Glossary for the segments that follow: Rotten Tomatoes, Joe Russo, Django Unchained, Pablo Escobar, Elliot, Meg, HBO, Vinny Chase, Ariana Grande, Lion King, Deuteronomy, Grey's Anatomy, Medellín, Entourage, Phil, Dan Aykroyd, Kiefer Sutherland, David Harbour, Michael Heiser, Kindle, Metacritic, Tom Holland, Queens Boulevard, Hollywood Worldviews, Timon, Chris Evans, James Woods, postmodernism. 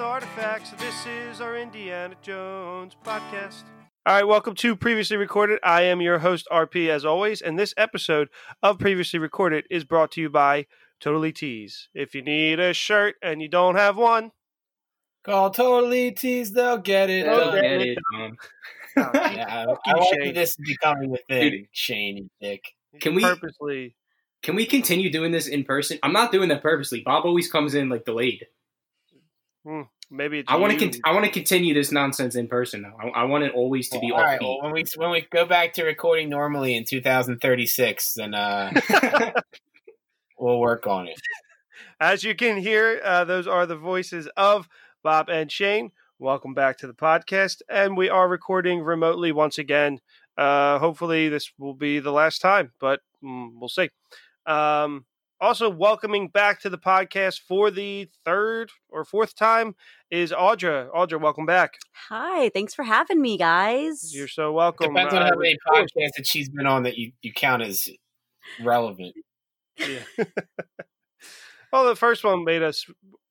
with artifacts. This is our Indiana Jones podcast. All right, welcome to Previously Recorded. I am your host, RP, as always, and this episode of Previously Recorded is brought to you by Totally Tease. If you need a shirt and you don't have one, call Totally Tease. They'll get it. They'll get it, man. Oh, yeah, I like this is becoming a thing, dude. Shane and Dick. Can we continue doing this in person? I'm not doing that purposely. Bob always comes in like delayed. Maybe it's I want to continue this nonsense in person though. I want it always to be all right. Well, when we go back to recording normally in 2036, then we'll work on it. As you can hear, those are the voices of Bob and Shane. Welcome back to the podcast, and we are recording remotely once again. Hopefully, this will be the last time, but we'll see. Also, welcoming back to the podcast for the third or fourth time is Audra. Audra, welcome back. Hi, thanks for having me, guys. You're so welcome. Depends on how many podcasts that she's been on that you count as relevant. Yeah. Well, the first one made us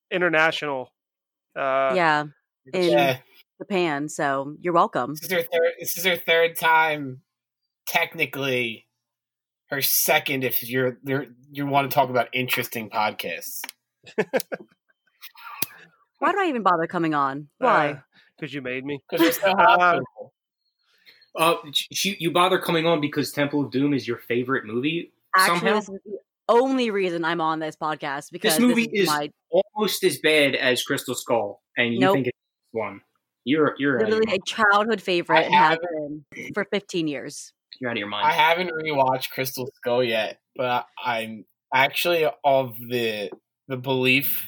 international. In Japan, so you're welcome. This is her third time, technically. Her second, if you want to talk about interesting podcasts. Why do I even bother coming on? Why? Because you made me. Because you're so hospitable. You bother coming on because Temple of Doom is your favorite movie. Actually, somehow? This is the only reason I'm on this podcast, because this movie is almost as bad as Crystal Skull, and you think it's one. You're literally a childhood favorite and have been for 15 years. You're out of your mind. I haven't rewatched Crystal Skull yet, but I'm actually of the belief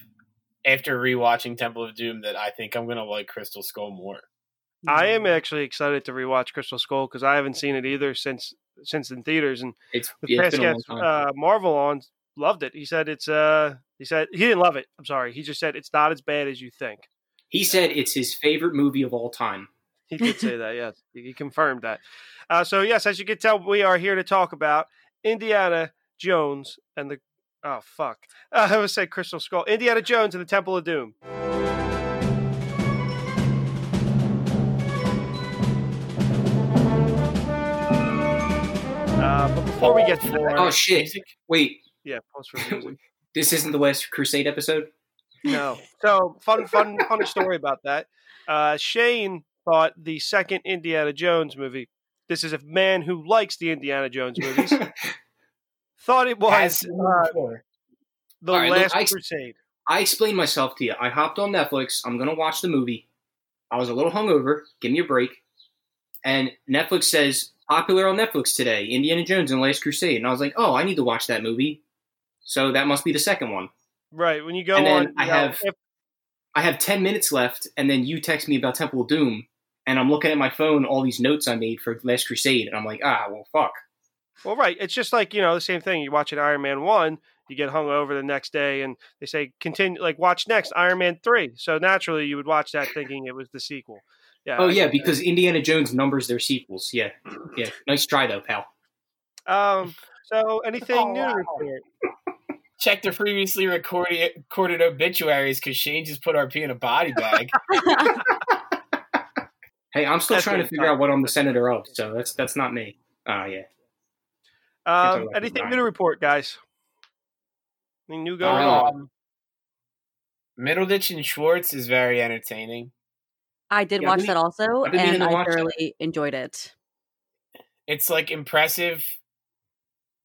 after rewatching Temple of Doom that I think I'm going to like Crystal Skull more. I am actually excited to rewatch Crystal Skull because I haven't seen it either since in theaters, and Pascal's Marvel on loved it. He said he didn't love it. I'm sorry. He just said it's not as bad as you think. He said it's his favorite movie of all time. He did say that, yes. He confirmed that. So, yes, as you can tell, we are here to talk about Indiana Jones and the... Oh, fuck. I would say Crystal Skull. Indiana Jones and the Temple of Doom. But before we get to that... Oh, shit. Wait. Yeah, pause for music. This isn't the Last Crusade episode? No. So, fun story about that. Shane... thought the second Indiana Jones movie. This is a man who likes the Indiana Jones movies. Thought it was the Last Crusade. I explained myself to you. I hopped on Netflix. I'm going to watch the movie. I was a little hungover. Give me a break. And Netflix says, popular on Netflix today, Indiana Jones and Last Crusade. And I was like, oh, I need to watch that movie. So that must be the second one. Right. When you go and on. Then I have 10 minutes left. And then you text me about Temple of Doom. And I'm looking at my phone, all these notes I made for Last Crusade, and I'm like, well, fuck. Well, right. It's just like, the same thing. You watch an Iron Man 1, you get hung over the next day, and they say, continue, like, watch next, Iron Man 3. So naturally, you would watch that thinking it was the sequel. Yeah. Oh, yeah, because Indiana Jones numbers their sequels. Yeah. Yeah. Nice try, though, pal. So anything new to report? Check the previously recorded obituaries, because Shane just put RP in a body bag. Hey, I'm still trying to figure out what I'm the senator of, so that's not me. Yeah. Anything new to report, guys? Anything new going on? Middleditch and Schwartz is very entertaining. I did watch that also, and I thoroughly enjoyed it. It's, impressive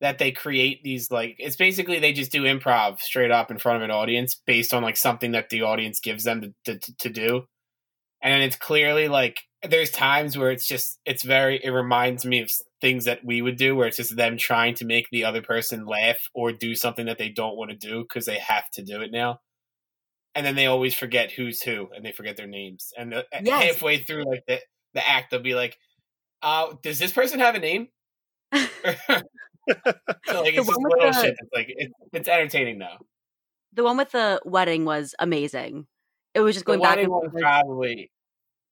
that they create these, it's basically they just do improv straight up in front of an audience based on, something that the audience gives them to do. And it's clearly, there's times where it reminds me of things that we would do where it's just them trying to make the other person laugh or do something that they don't want to do because they have to do it now. And then they always forget who's who and they forget their names. And halfway through, the act, they'll be like, does this person have a name? It's just little shit. It's entertaining, though. The one with the wedding was amazing. It was just going back and forth. Probably,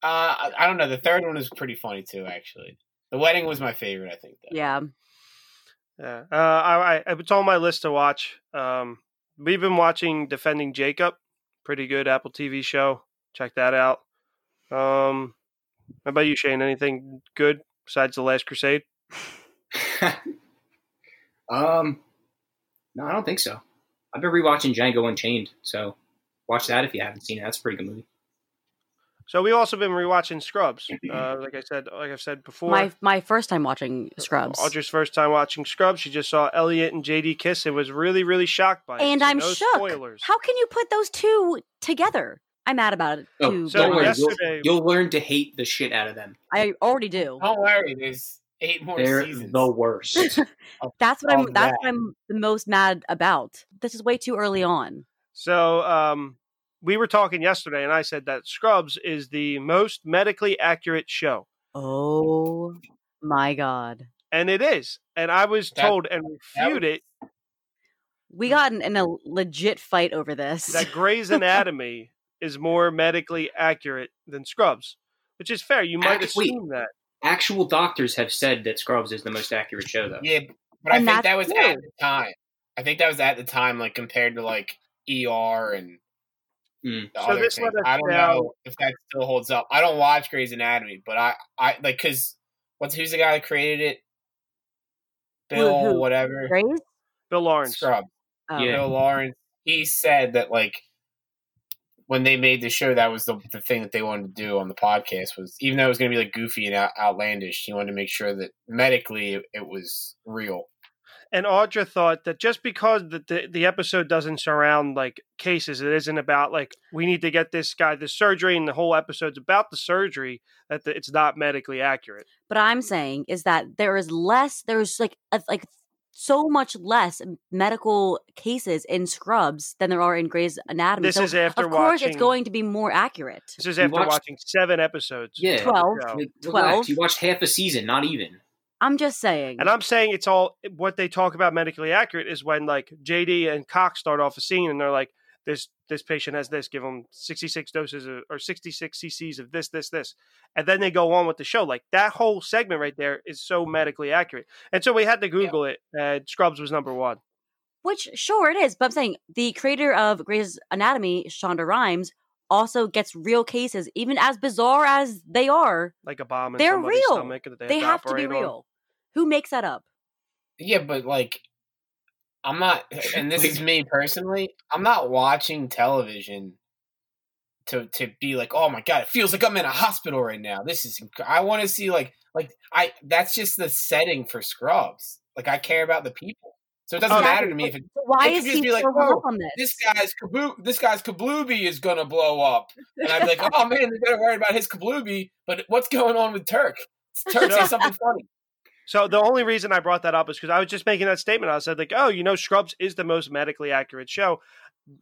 I don't know. The third one was pretty funny too, actually. The wedding was my favorite, I think. Though. Yeah. It's on my list to watch. We've been watching Defending Jacob, pretty good Apple TV show. check that out. How about you, Shane? Anything good besides The Last Crusade? No, I don't think so. I've been rewatching Django Unchained, so watch that if you haven't seen it. That's a pretty good movie. So we've also been rewatching Scrubs. Like I've said before, my first time watching Scrubs. Audrey's first time watching Scrubs. She just saw Elliot and JD kiss and was really, really shocked by it. And so I'm shook. Spoilers. How can you put those two together? I'm mad about it. Don't worry. You'll learn to hate the shit out of them. I already do. Don't worry. There's 8 more seasons. They're the worst. That's what I'm the most mad about. This is way too early on. So, we were talking yesterday, and I said that Scrubs is the most medically accurate show. Oh, my God. And it is. And I was told and refuted it. We got in a legit fight over this. That Grey's Anatomy is more medically accurate than Scrubs, which is fair. You might assume that. Actual doctors have said that Scrubs is the most accurate show, though. Yeah, but I think that was at the time. I think that was at the time, like, compared to, like, ER and... So this one, I don't know if that still holds up. I don't watch Grey's Anatomy, but I like because who's the guy that created it? Bill, whatever. Grey's? Bill Lawrence. Scrub. Oh. Yeah, Bill Lawrence. He said that like when they made the show, that was the thing that they wanted to do on the podcast was even though it was going to be like goofy and outlandish, he wanted to make sure that medically it was real. And Audra thought that just because the episode doesn't surround like cases, it isn't about like we need to get this guy the surgery, and the whole episode's about the surgery. That it's not medically accurate. But I'm saying is that there is less. There's like so much less medical cases in Scrubs than there are in Grey's Anatomy. This is after watching. Of course, it's going to be more accurate. This is after watching 7 episodes. Yeah, 12. You watched half a season, not even. I'm just saying. And I'm saying it's all what they talk about medically accurate is when like JD and Cox start off a scene and they're like, this patient has this, give them 66 doses of, or 66 cc's of this. And then they go on with the show. Like that whole segment right there is so medically accurate. And so we had to Google it. Scrubs was #1. Which sure it is. But I'm saying the creator of Grey's Anatomy, Shonda Rhimes, also gets real cases, even as bizarre as they are. Like a bomb in somebody's stomach that they have to be real. Who makes that up? Yeah, but like, I'm not, and this is me personally, I'm not watching television to be like, oh my God, it feels like I'm in a hospital right now. This is, I want to see like that's just the setting for Scrubs. Like I care about the people. So it doesn't matter to me if it. Why is he so wrong on this? This guy's kablooby is gonna blow up, and I'd be like, oh man, they better worry about his kablooby. But what's going on with Turk? Turk says something funny. So the only reason I brought that up is because I was just making that statement. I said like, oh, you know, Scrubs is the most medically accurate show.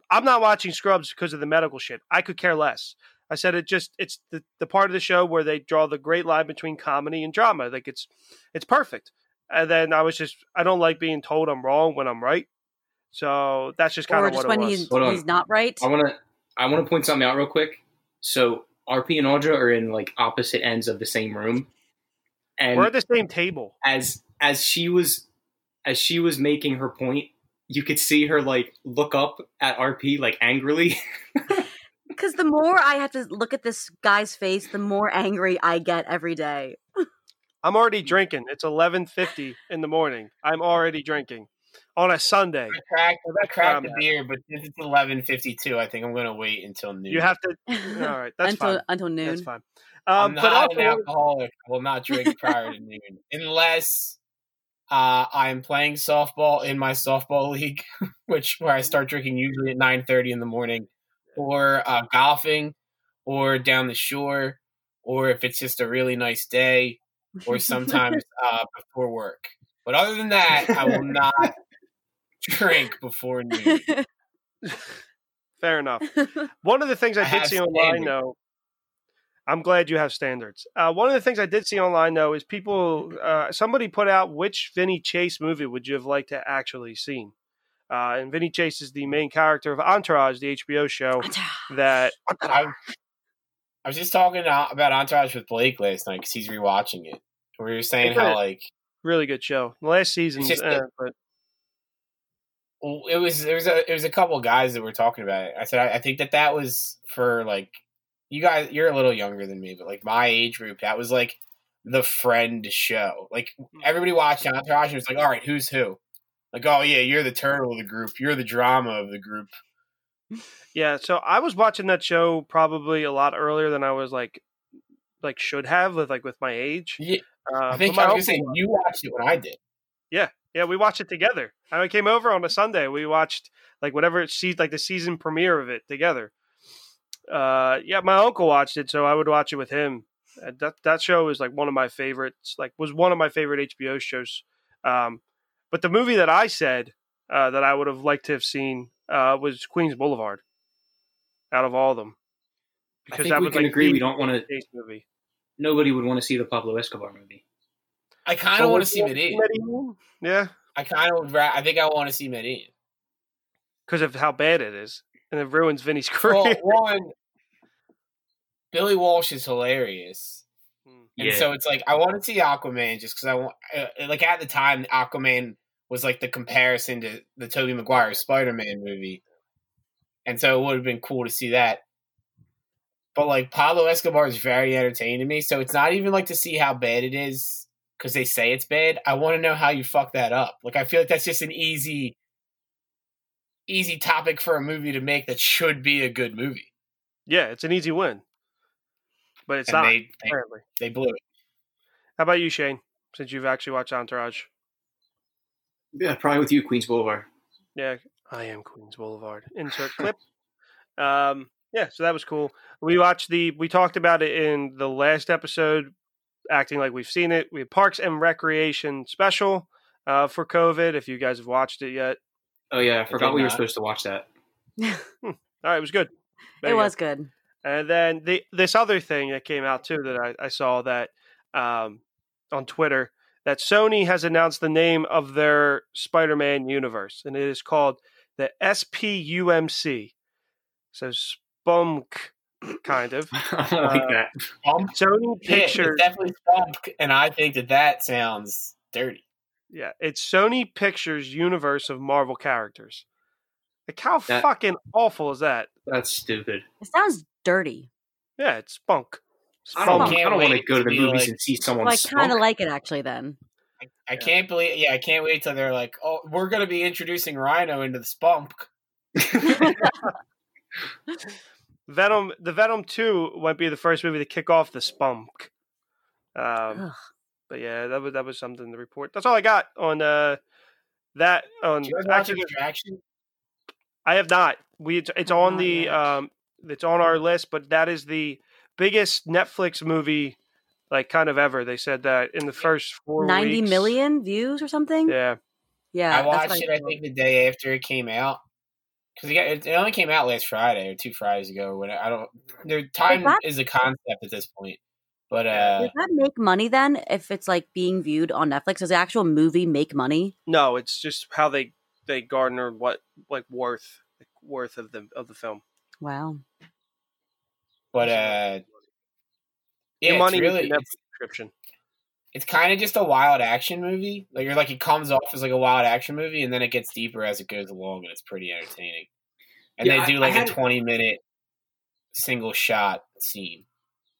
I'm not watching Scrubs because of the medical shit. I could care less. I said it's the part of the show where they draw the great line between comedy and drama. Like it's perfect. And then I was just, I don't like being told I'm wrong when I'm right. So that's just kind of what it was. Or just when he's not right. I want to point something out real quick. So RP and Audra are in like opposite ends of the same room. And we're at the same table. As she was making her point, you could see her like look up at RP like angrily. Because the more I have to look at this guy's face, the more angry I get every day. I'm already drinking. It's 11:50 in the morning. I'm already drinking on a Sunday. I cracked the beer, but since it's 11:52, I think I'm going to wait until noon. You have to. All right, that's fine. Until noon. That's fine. I'm not an alcoholic. I will not drink prior to noon unless I'm playing softball in my softball league, where I start drinking usually at 9:30 in the morning, or golfing, or down the shore, or if it's just a really nice day. Or sometimes before work. But other than that, I will not drink before noon. Fair enough. One of the things I did see online, though, I'm glad you have standards. One of the things I did see online, though, is somebody put out which Vinny Chase movie would you have liked to actually seen? And Vinny Chase is the main character of Entourage, the HBO show. That I was just talking about Entourage with Blake last night because he's rewatching it. We were saying how like really good show. The last season, it was a couple of guys that were talking about it. I said I think that was for like you guys, you're a little younger than me, but like my age group, that was like the friend show. Like everybody watched Entourage and was like, all right, who's who? Like, oh yeah, you're the turtle of the group. You're the drama of the group. Yeah. So I was watching that show probably a lot earlier than I was like should have with my age. Yeah. I think I was gonna say you watched it when I did. Yeah. Yeah. We watched it together. I came over on a Sunday. We watched like whatever it seemed like the season premiere of it together. Yeah. My uncle watched it. So I would watch it with him. That show is like one of my favorites, like was one of my favorite HBO shows. But the movie that I said that I would have liked to have seen was Queens Boulevard. Out of all of them, because I think that we can agree we don't want to. Movie. Nobody would want to see the Pablo Escobar movie. I kind of want to see Medellín. Yeah, I kind of. I think I want to see Medellín because of how bad it is, and it ruins Vinny's career. Well, one, Billy Walsh is hilarious. And yeah. So it's like, I want to see Aquaman just because I want, like at the time, Aquaman was like the comparison to the Tobey Maguire Spider-Man movie. And so it would have been cool to see that. But like Pablo Escobar is very entertaining to me. So it's not even like to see how bad it is because they say it's bad. I want to know how you fuck that up. Like, I feel like that's just an easy topic for a movie to make that should be a good movie. Yeah, it's an easy win. But it's not. They blew it. How about you, Shane? Since you've actually watched Entourage. Yeah, probably with you, Queens Boulevard. Yeah, I am Queens Boulevard. Insert clip. Yeah, so that was cool. We talked about it in the last episode, acting like we've seen it. We have Parks and Recreation special for COVID. If you guys have watched it yet. Oh yeah, I forgot we were supposed to watch that. All right, it was good. It was good. And then this other thing that came out, too, that I saw that on Twitter, that Sony has announced the name of their Spider-Man universe, and it is called the SPUMC. So Spunk, kind of. I like that. Sony Pictures. Yeah, definitely Spunk, and I think that sounds dirty. Yeah, it's Sony Pictures universe of Marvel characters. Like, how fucking awful is that? That's stupid. It sounds dirty. Yeah, it's spunk. I don't want to go to the movies and see someone spunk. I kind of like it, actually, then. I can't believe... Yeah, I can't wait till they're like, oh, we're going to be introducing Rhino into the spunk. Venom 2 might be the first movie to kick off the spunk. But yeah, that was something to report. That's all I got on that. On Distraction? I have not. It's on the... It's on our list, but that is the biggest Netflix movie, like kind of ever. They said that in the first 4 weeks, 90 million views or something. Yeah, yeah. I watched it. I think the day after it came out, because it only came out last Friday or 2 Fridays ago. When I don't, their time is a concept at this point. But does that make money then? If it's like being viewed on Netflix, does the actual movie make money? No, it's just how they garner what like worth of the film. Wow. But yeah, money really subscription. It's kind of just a wild action movie. Like you're like it comes off as like a wild action movie, and then it gets deeper as it goes along, and it's pretty entertaining. And yeah, they do like a 20-minute single shot scene.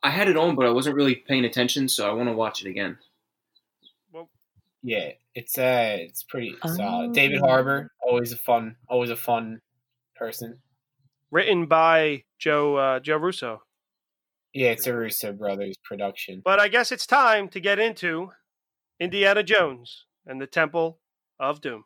I had it on, but I wasn't really paying attention, so I want to watch it again. Well, yeah, it's pretty solid. David Harbour, always a fun person. Written by Joe Russo. Yeah, it's a Russo brothers production. But I guess it's time to get into Indiana Jones and the Temple of Doom.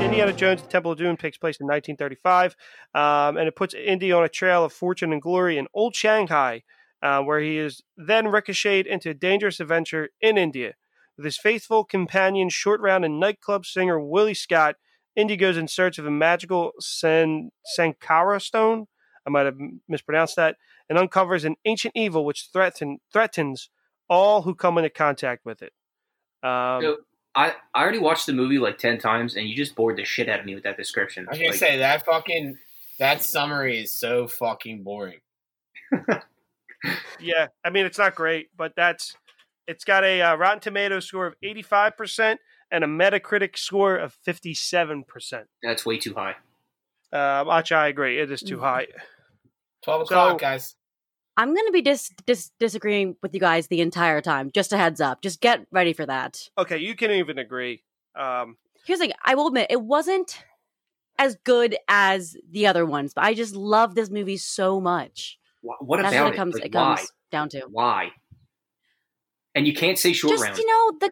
Indiana Jones, the Temple of Doom takes place in 1935, and it puts Indy on a trail of fortune and glory in old Shanghai, where he is then ricocheted into a dangerous adventure in India. With his faithful companion, Short Round, and nightclub singer Willie Scott, Indy goes in search of a magical Sankara stone, I might have mispronounced that, and uncovers an ancient evil which threatens all who come into contact with it. I already watched the movie like 10 times, and you just bored the shit out of me with that description. I was going to say, that summary is so fucking boring. Yeah, I mean, it's not great, but that's... It's got a Rotten Tomatoes score of 85% and a Metacritic score of 57%. That's way too high. Actually, I agree. It is too high. 12 o'clock, guys. I'm going to be disagreeing with you guys the entire time. Just a heads up. Just get ready for that. Okay, you can even agree. Here's the thing. I will admit, it wasn't as good as the other ones, but I just love this movie so much. What about what it? Comes, like, it comes why? Down to. Why? And you can't say Short Round. Just, you know, the...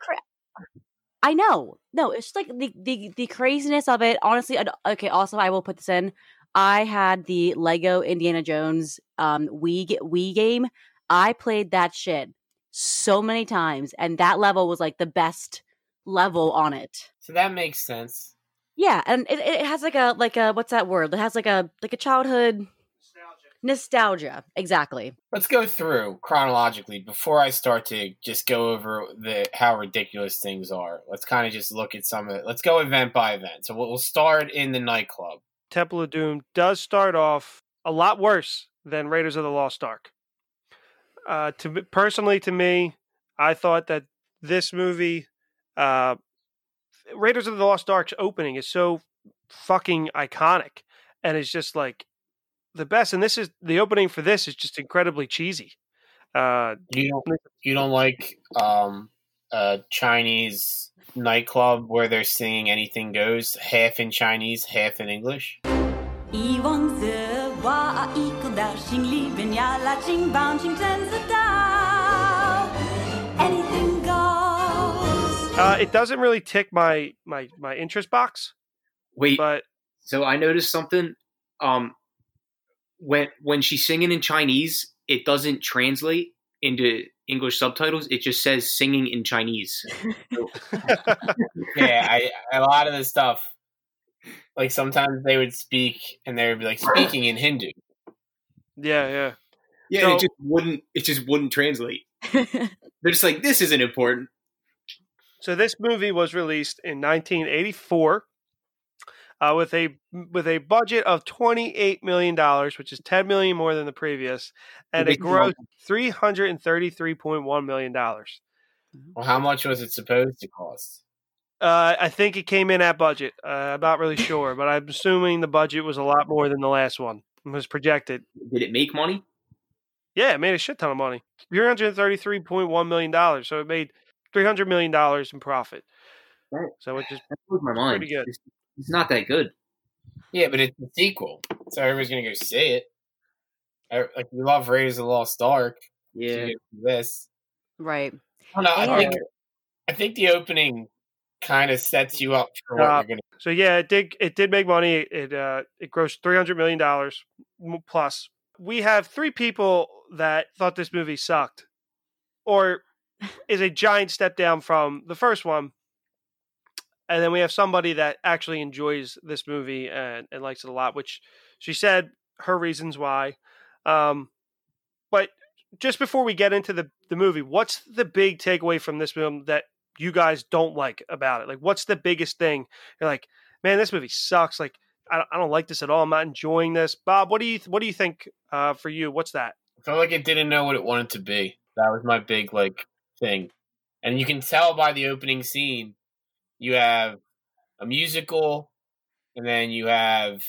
I know. No, it's just like the craziness of it. Honestly, okay, also, I will put this in. I had the Lego Indiana Jones Wii game. I played that shit so many times, and that level was like the best level on it. So that makes sense. Yeah, and it has like a what's that word? It has like a childhood nostalgia. Exactly. Let's go through chronologically before I start to just go over how ridiculous things are. Let's kind of just look at some of it. Let's go event by event. So we'll start in the nightclub. Temple of Doom does start off a lot worse than Raiders of the Lost Ark. Personally, to me, I thought that this movie, Raiders of the Lost Ark's opening is so fucking iconic, and it's just like the best. And this is the opening for this is just incredibly cheesy. You don't like a Chinese nightclub where they're singing Anything Goes, half in Chinese, half in English? It doesn't really tick my interest box. Wait, but so I noticed something. When she's singing in Chinese, it doesn't translate into English subtitles. It just says singing in Chinese. Yeah, a lot of this stuff, like sometimes they would speak and they would be like speaking in Hindi. Yeah. So, and it just wouldn't translate. They're just like, this isn't important. So this movie was released in 1984 with a budget of $28 million, which is $10 million more than the previous, and a gross $333.1 million. Well, how much was it supposed to cost? I think it came in at budget. I'm not really sure, but I'm assuming the budget was a lot more than the last one. It was projected. Did it make money? Yeah, it made a shit ton of money. $333.1 million, so it made $300 million in profit. Right. So it just blew my mind. Pretty good. It's not that good. Yeah, but it's a sequel, so everybody's gonna go see it. Like we love Raiders of the Lost Ark. Yeah, this right. I don't know. I think the opening kind of sets you up for what you're gonna. So yeah, it did make money. It grossed $300 million plus. We have three people that thought this movie sucked, or is a giant step down from the first one. And then we have somebody that actually enjoys this movie and likes it a lot, which she said her reasons why. But just before we get into the movie, what's the big takeaway from this film that you guys don't like about it? Like, what's the biggest thing? You're like, man, this movie sucks. Like, I don't like this at all. I'm not enjoying this. Bob, what do you think for you? What's that? I felt like it didn't know what it wanted to be. That was my big thing. And you can tell by the opening scene. You have a musical, and then you have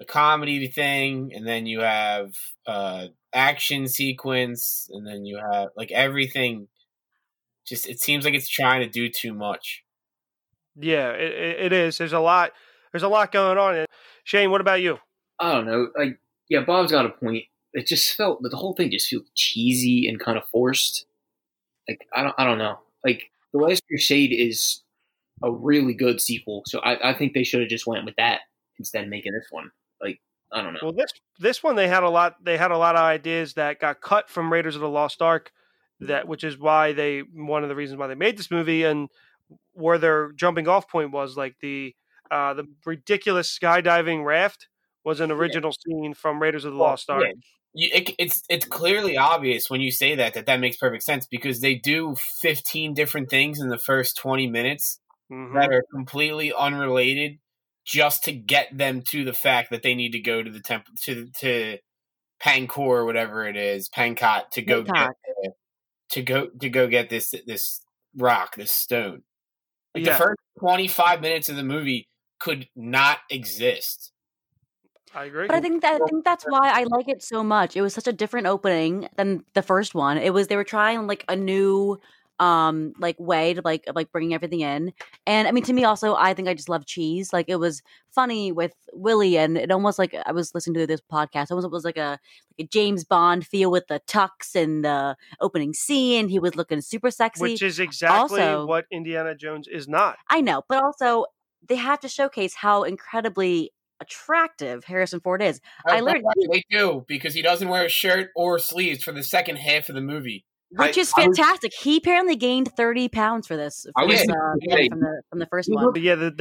a comedy thing, and then you have action sequence, and then you have everything. Just it seems like it's trying to do too much. Yeah, it is. There's a lot going on. Shane, what about you? I don't know. Yeah, Bob's got a point. It just felt that the whole thing just felt cheesy and kind of forced. I don't know. The Last Crusade is a really good sequel, so I think they should have just went with that instead of making this one. I don't know. Well, this one they had a lot of ideas that got cut from Raiders of the Lost Ark, which is why one of the reasons why they made this movie, and where their jumping off point was the ridiculous skydiving raft was an original scene from Raiders of the Lost Ark. Yeah. It's clearly obvious when you say that makes perfect sense, because they do 15 different things in the first 20 minutes. Mm-hmm. That are completely unrelated, just to get them to the fact that they need to go to the temple to Pankot or whatever it is, Pankot, to go get this rock, this stone. Like the first 25 minutes of the movie could not exist. I agree. But I think that's why I like it so much. It was such a different opening than the first one. It was, they were trying like a new like way to like bringing everything in. And I mean, to me also, I think I just love cheese. Like, it was funny with Willie, and it almost, like, I was listening to this podcast, it was like a James Bond feel with the tux and the opening scene. He was looking super sexy, which is exactly also what Indiana Jones is not. I know, but also they have to showcase how incredibly attractive Harrison Ford is. I learned they do, because he doesn't wear a shirt or sleeves for the second half of the movie. Which is fantastic. He apparently gained 30 pounds for this from the first one. But yeah, the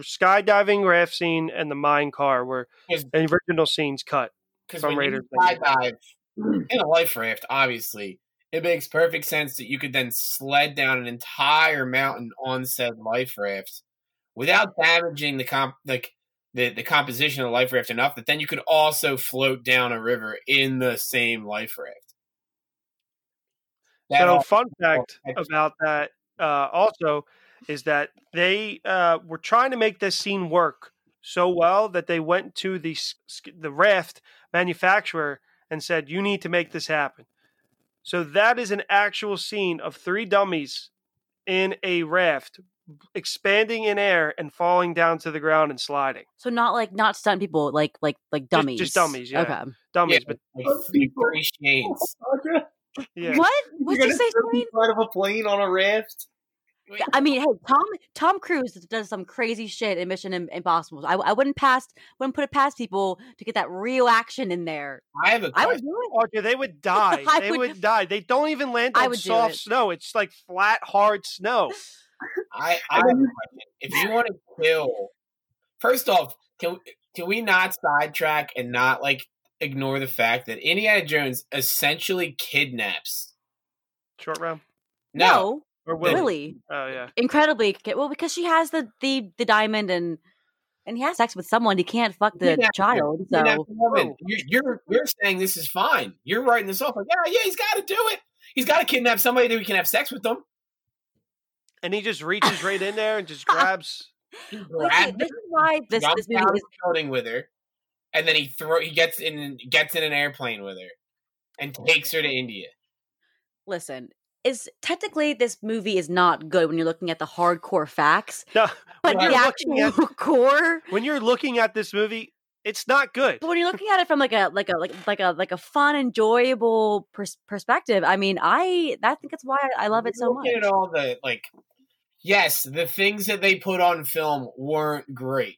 skydiving raft scene and the mine car were the original scenes cut from Raiders. Skydive in a life raft, obviously, it makes perfect sense that you could then sled down an entire mountain on said life raft without damaging the composition of the life raft enough that then you could also float down a river in the same life raft. So fun fact about that also is that they were trying to make this scene work so well that they went to the raft manufacturer and said, you need to make this happen. So that is an actual scene of three dummies in a raft expanding in air and falling down to the ground and sliding. So not stunt people, like dummies. Just dummies, yeah. Okay. Dummies, yeah, but three shades. Yeah. What? What did you say? Out of a plane on a raft. I mean, hey, Tom Cruise does some crazy shit in Mission Impossible. I wouldn't put it past people to get that real action in there. I have a question. I would do it. Okay, they would die. They would die. They don't even land on soft snow. It's like flat, hard snow. I have a question. If you want to kill, first off, can we not sidetrack and not ignore the fact that Indiana Jones essentially kidnaps Short Round? No. Or Willie. Oh yeah. Incredibly. Well, because she has the diamond and he has sex with someone. He can't fuck the child. So you're saying this is fine. You're writing this off. Like, yeah, he's got to do it. He's got to kidnap somebody that he can have sex with them. And he just reaches right in there and just grabs. This is why this movie is building with her. And then he gets in an airplane with her and takes her to India. Listen, technically this movie is not good when you're looking at the hardcore facts. No, but the actual core. When you're looking at this movie, it's not good. But when you're looking at it from like a fun, enjoyable perspective, I mean, I think that's why I love it so much. Look at all the yes, the things that they put on film weren't great.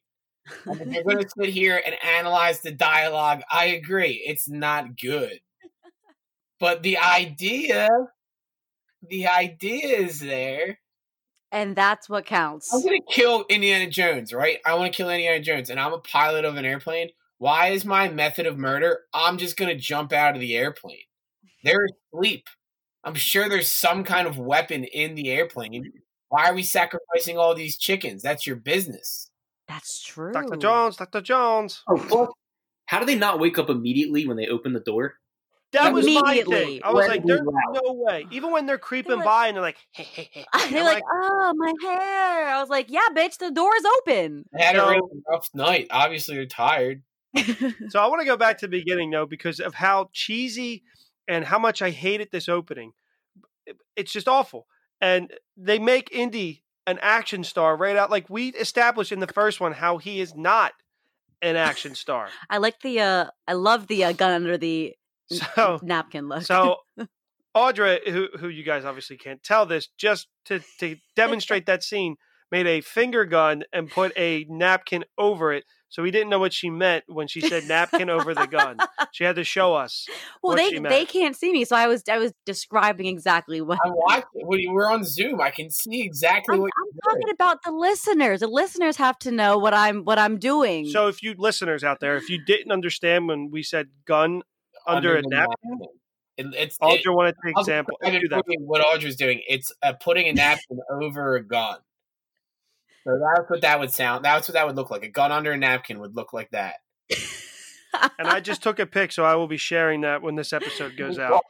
And if you're going to sit here and analyze the dialogue, I agree. It's not good. But the idea is there. And that's what counts. I'm going to kill Indiana Jones, right? I want to kill Indiana Jones, and I'm a pilot of an airplane. Why is my method of murder? I'm just going to jump out of the airplane. They're asleep. I'm sure there's some kind of weapon in the airplane. Why are we sacrificing all these chickens? That's your business. That's true. Dr. Jones. Oh, fuck. How do they not wake up immediately when they open the door? That was my thing. I was like, there's no way. Even when they're creeping by and they're like, hey. They're like, oh, my hair. I was like, yeah, bitch, the door's open. They had a really rough night. Obviously, you're tired. So I want to go back to the beginning, though, because of how cheesy and how much I hated this opening. It's just awful. And they make Indy an action star right out. Like, we established in the first one how he is not an action star. I like the I love the gun under the napkin look. So Audra, who you guys obviously can't tell this, just to demonstrate that scene, made a finger gun and put a napkin over it. So we didn't know what she meant when she said napkin over the gun. She had to show us. Well, they can't see me, so I was describing exactly what. I watched it. We're on Zoom. I can see exactly what you're talking about. The listeners. The listeners have to know what I'm doing. So if you listeners out there, if you didn't understand when we said gun under a napkin, it's Audra wanted to take example. What Audra's doing, it's putting a napkin over a gun. So that's what that would sound. That's what that would look like. A gun under a napkin would look like that. And I just took a pic, so I will be sharing that when this episode goes out.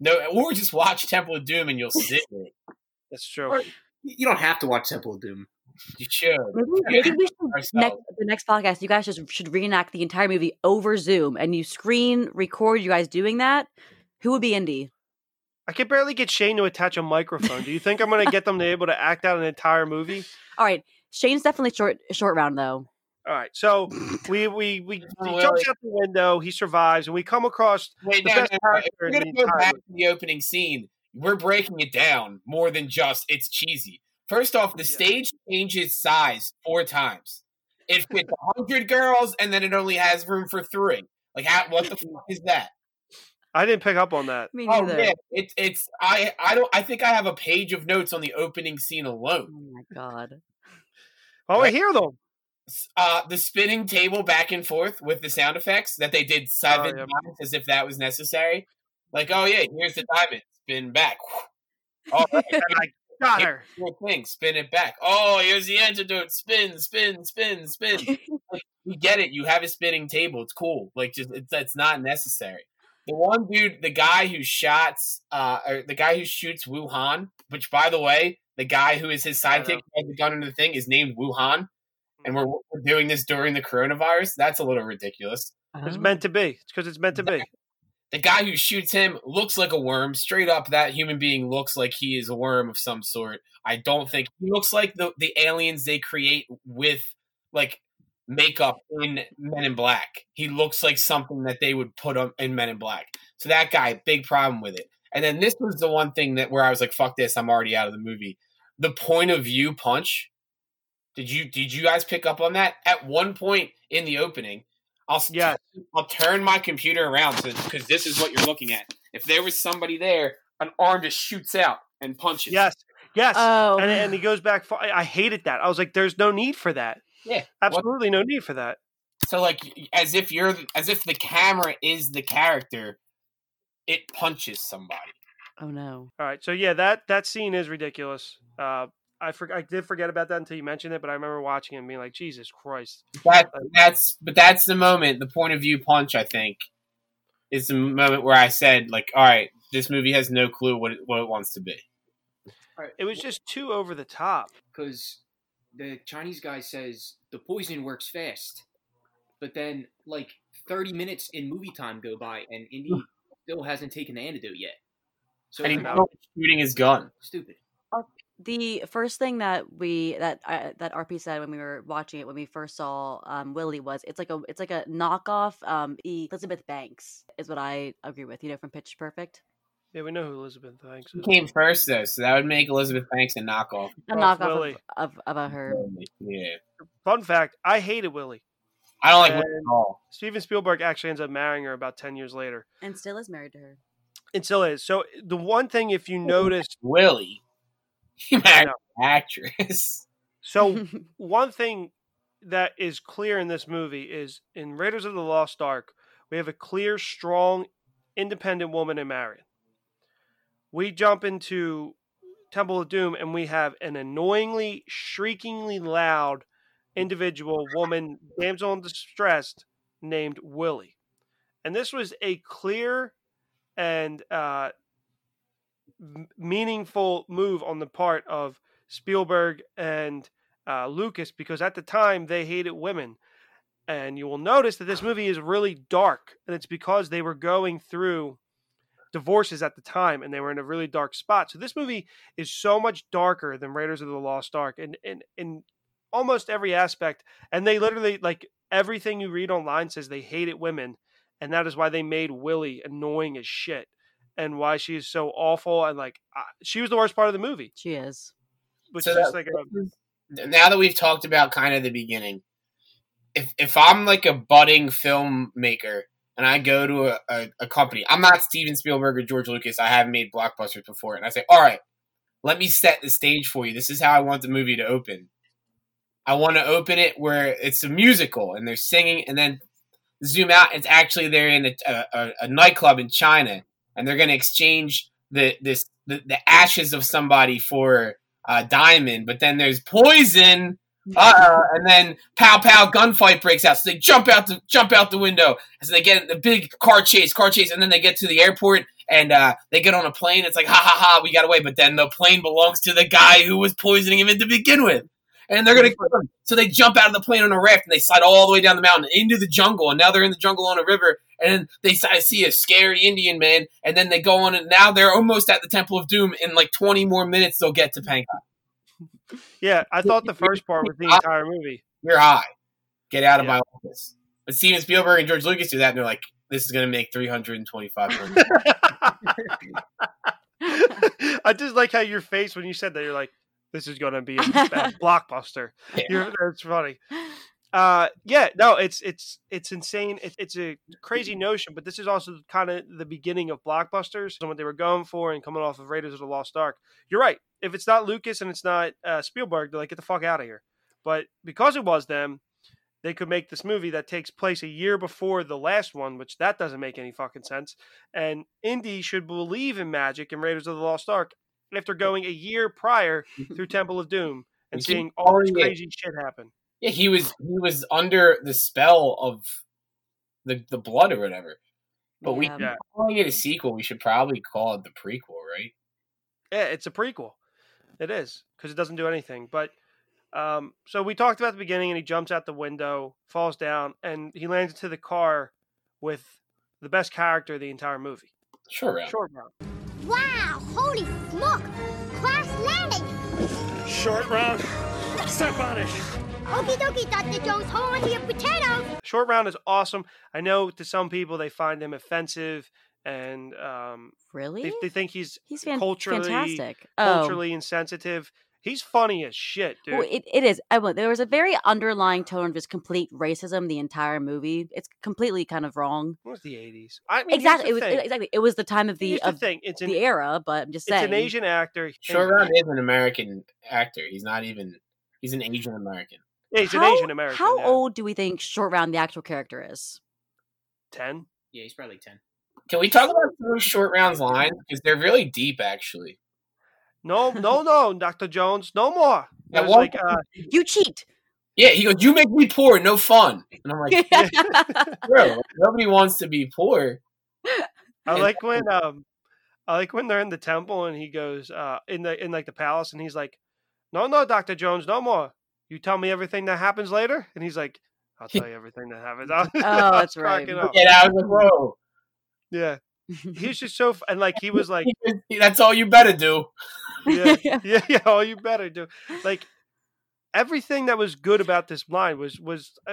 No, or just watch Temple of Doom and you'll see it. That's true. Or You don't have to watch Temple of Doom. You should. Maybe we should the next podcast. You guys just should reenact the entire movie over Zoom, and you screen record you guys doing that. Who would be indie? I can barely get Shane to attach a microphone. Do you think I'm going to get them to able to act out an entire movie? All right, Shane's definitely short round though. All right, so we he jumps out the window, he survives, and we come across. Wait, no. We're going to go back to the opening scene. We're breaking it down more than just it's cheesy. First off, the stage changes size 4 times. It fits 100 girls, and then it only has room for 3. Like, what the fuck is that? I didn't pick up on that. Me neither. Oh, yeah. I think I have a page of notes on the opening scene alone. Oh my god! Oh, I hear them. The spinning table back and forth with the sound effects that they did 7 times, as if that was necessary. Like, oh yeah, here's the diamond. Spin back. All right. Got her. Thing. Spin it back. Oh, here's the antidote. Spin, spin, spin, spin. You get it. You have a spinning table. It's cool. Like, just that's not necessary. The one dude, the guy who shots, or the guy who shoots Wuhan, which, by the way, the guy who is his sidekick who has the gun into the thing is named Wuhan, and we're doing this during the coronavirus. That's a little ridiculous. It's meant to be. It's because it's meant to be. The guy who shoots him looks like a worm. Straight up, that human being looks like he is a worm of some sort. I don't think he looks like the aliens they create with, like, makeup in Men in Black. He looks like something that they would put on in Men in Black. So that guy, big problem with it. And then this was the one thing where I was like, fuck this, I'm already out of the movie. The point of view punch. Did you guys pick up on that? At one point in the opening, I'll turn my computer around because this is what you're looking at. If there was somebody there, an arm just shoots out and punches. Yes. Oh. And he goes back. I hated that. I was like, there's no need for that. Yeah, absolutely no need for that. So, like, as if the camera is the character, it punches somebody. Oh no! All right, so yeah, that scene is ridiculous. I did forget about that until you mentioned it, but I remember watching it and being like, Jesus Christ. That's the moment, the point of view punch, I think, is the moment where I said, like, all right, this movie has no clue what it wants to be. All right. It was just too over the top. Because the Chinese guy says the poison works fast, but then like 30 minutes in movie time go by and Indy still hasn't taken the antidote yet. So and he's shooting his gun. Stupid. The first thing that RP said when we were watching it, when we first saw Willie, was it's like a knockoff Elizabeth Banks is what I agree with. You know, from Pitch Perfect. Yeah, we know who Elizabeth Banks is. She came first though, so that would make Elizabeth Banks a knockoff. A knockoff of her. Yeah. Fun fact: I hated Willie. I don't like Willie at all. Steven Spielberg actually ends up marrying her about 10 years later, and still is married to her. And still is. So the one thing, if you notice, Willie. You're an actress. So one thing that is clear in this movie is in Raiders of the Lost Ark, we have a clear, strong, independent woman in Marion. We jump into Temple of Doom and we have an annoyingly, shriekingly loud individual woman, damsel in distress, named Willie. And this was a clear and meaningful move on the part of Spielberg and Lucas, because at the time they hated women, and you will notice that this movie is really dark, and it's because they were going through divorces at the time and they were in a really dark spot. So this movie is so much darker than Raiders of the Lost Ark in almost every aspect, and they literally, like, everything you read online says they hated women, and that is why they made Willie annoying as shit. And why she is so awful, and like she was the worst part of the movie. She is. Which so is like now that we've talked about kind of the beginning, if I'm like a budding filmmaker and I go to a company, I'm not Steven Spielberg or George Lucas. I haven't made blockbusters before, and I say, "All right, let me set the stage for you. This is how I want the movie to open. I want to open it where it's a musical and they're singing, and then zoom out. It's actually they're in a nightclub in China." And they're going to exchange the ashes of somebody for a diamond. But then there's poison. And then pow pow, gunfight breaks out. So they jump out the window. And so they get the big car chase. And then they get to the airport. and they get on a plane. It's like, ha, ha, ha, we got away. But then the plane belongs to the guy who was poisoning him to begin with. And they're going to kill him. So they jump out of the plane on a raft, and they slide all the way down the mountain into the jungle. And now they're in the jungle on a river, and they see a scary Indian man, and then they go on, and now they're almost at the Temple of Doom. In like 20 more minutes, they'll get to Pankot. Yeah, I thought the first part was the entire movie. You're high. Get out of my office. But Steven Spielberg and George Lucas do that, and they're like, this is going to make $325 million. I just like how your face when you said that, you're like, this is going to be a blockbuster. Yeah. It's funny. It's insane. It's a crazy notion, but this is also kind of the beginning of blockbusters and what they were going for, and coming off of Raiders of the Lost Ark. You're right. If it's not Lucas and it's not Spielberg, they're like, get the fuck out of here. But because it was them, they could make this movie that takes place a year before the last one, which that doesn't make any fucking sense. And Indy should believe in magic and Raiders of the Lost Ark after going a year prior through Temple of Doom and seeing all this crazy shit happen. Yeah, he was under the spell of the blood or whatever. But we only get a sequel. We should probably call it the prequel, right? Yeah, it's a prequel. It is, because it doesn't do anything. But so we talked about the beginning, and he jumps out the window, falls down, and he lands into the car with the best character of the entire movie. Short Round. Wow, holy smoke! Crash landing! Short Round, step on it! Okie dokie, Dr. Jones, hold on to your potatoes! Short Round is awesome. I know to some people they find him offensive, and really? They think he's culturally insensitive. He's funny as shit, dude. Well, it is. There was a very underlying tone of just complete racism the entire movie. It's completely kind of wrong. It was the 80s. I mean, exactly. It was the time of the era, but I'm just saying. It's an Asian actor. Short Round is an American actor. He's an Asian American. Yeah, he's an Asian American. How old do we think Short Round, the actual character, is? 10? Yeah, he's probably 10. Can we talk about some of Short Round's lines? Because they're really deep, actually. No, Dr. Jones, no more. I was like, you cheat. Yeah, he goes, you make me poor, no fun. And I'm like, bro, nobody wants to be poor. I like when they're in the temple and he goes in the palace, and he's like, no, Dr. Jones, no more. You tell me everything that happens later, and he's like, I'll tell you everything that happens. That's right. Get out of the row. Yeah. He was just so, and like he was like, that's all you better do. Yeah, all you better do. Like everything that was good about this line was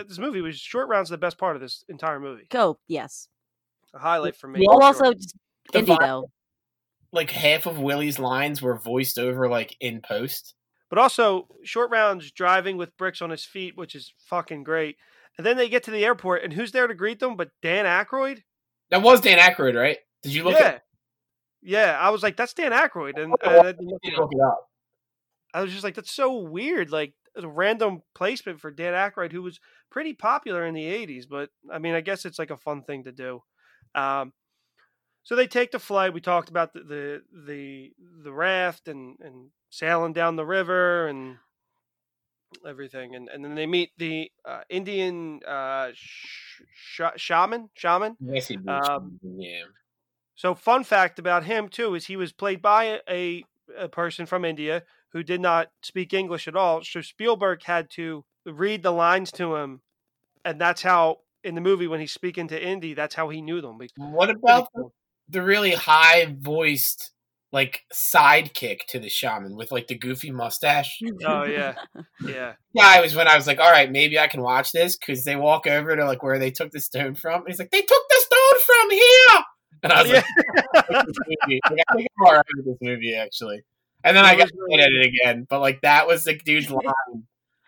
this movie was Short Round's the best part of this entire movie. Yes, a highlight for me. Well, also just Indy though. Like half of Willie's lines were voiced over like in post. But also Short Round's driving with bricks on his feet, which is fucking great. And then they get to the airport, and who's there to greet them but Dan Aykroyd? That was Dan Aykroyd, right? Did you look it up? Yeah, I was like, that's Dan Aykroyd. And I didn't look it up. I was just like, that's so weird. Like, a random placement for Dan Aykroyd, who was pretty popular in the 80s. But, I mean, I guess it's like a fun thing to do. So they take the flight. We talked about the raft and sailing down the river and everything. And then they meet the Indian shaman. Yes, he was. Yeah. So fun fact about him too is he was played by a person from India who did not speak English at all. So Spielberg had to read the lines to him, and that's how in the movie when he's speaking to Indy, that's how he knew them. What about the really high voiced like sidekick to the shaman with like the goofy mustache? Oh yeah. I was when I was like, all right, maybe I can watch this, because they walk over to like where they took the stone from, and he's like, they took the stone from here, and I was like, I think I'm all right with this movie actually. And then I got really at it again, but like that was the dude's line,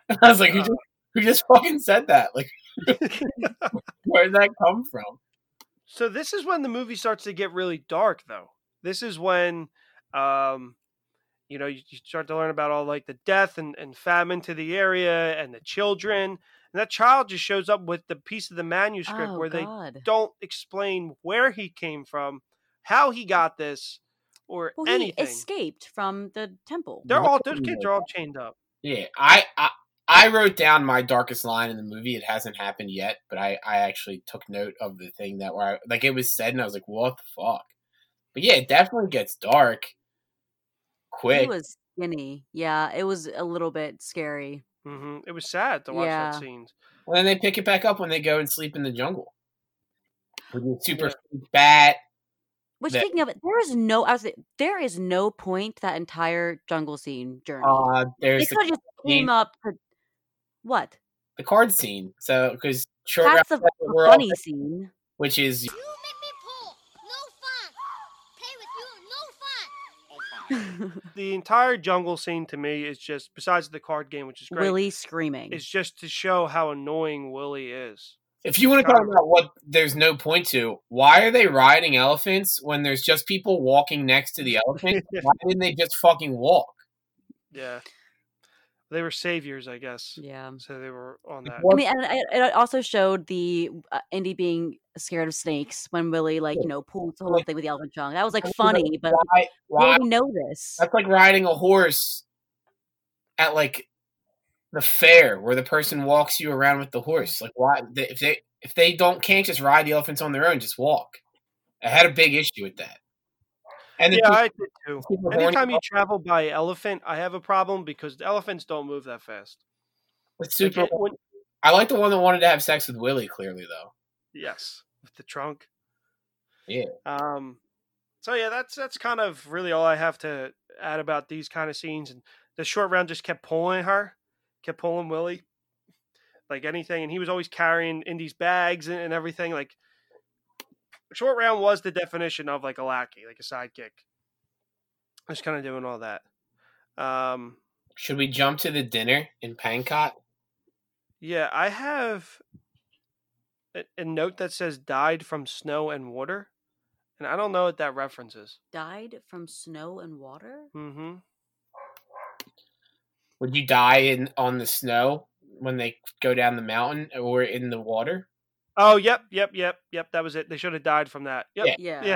and I was like, who just fucking said that? Like, where did that come from? So this is when the movie starts to get really dark though. This is when, you start to learn about all like the death and famine to the area and the children. And that child just shows up with the piece of the manuscript they don't explain where he came from, how he got this, or anything. He escaped from the temple. Those kids are all chained up. Yeah, I wrote down my darkest line in the movie. It hasn't happened yet, but I actually took note of the thing that where it was said, and I was like, what the fuck? But yeah, it definitely gets dark quick. He was skinny. Yeah, it was a little bit scary. Mm-hmm. It was sad to watch that scene. Well, then they pick it back up when they go and sleep in the jungle. With the super bat. Which, speaking of it, there is no point that entire jungle scene journey. There's they just came up to what? The card scene. So, because short that's round, the funny scene, which is you make me pull. No fun. Play with you, no fun. The entire jungle scene to me is just, besides the card game, which is great, Willie screaming. It's just to show how annoying Willie is. If you want to talk about what there's no point to, why are they riding elephants when there's just people walking next to the elephant? Why didn't they just fucking walk? Yeah. They were saviors, I guess. Yeah. So they were on that. I mean, and it also showed the Indy being scared of snakes when Willie, like, you know, pulled the whole thing with the elephant trunk. That was, like, funny, but why do we know this? That's like riding a horse at, like, the fair where the person walks you around with the horse. Like, why if they can't just ride the elephants on their own, just walk. I had a big issue with that. And I did too. Anytime you travel by elephant, I have a problem because the elephants don't move that fast. It's super. I like the one that wanted to have sex with Willie. Clearly, though. Yes, with the trunk. Yeah. So yeah, that's kind of really all I have to add about these kind of scenes. And the short round just kept pulling her. Kept pulling Willie like anything, and he was always carrying Indy's bags and everything. Like, short round was the definition of like a lackey, like a sidekick, just kind of doing all that. Should we jump to the dinner in Pankot? Yeah, I have a note that says "died from snow and water," and I don't know what that reference is. Died from snow and water? Mm-hmm. Would you die on the snow when they go down the mountain or in the water? Oh, yep. That was it. They should have died from that. Yep. Yeah.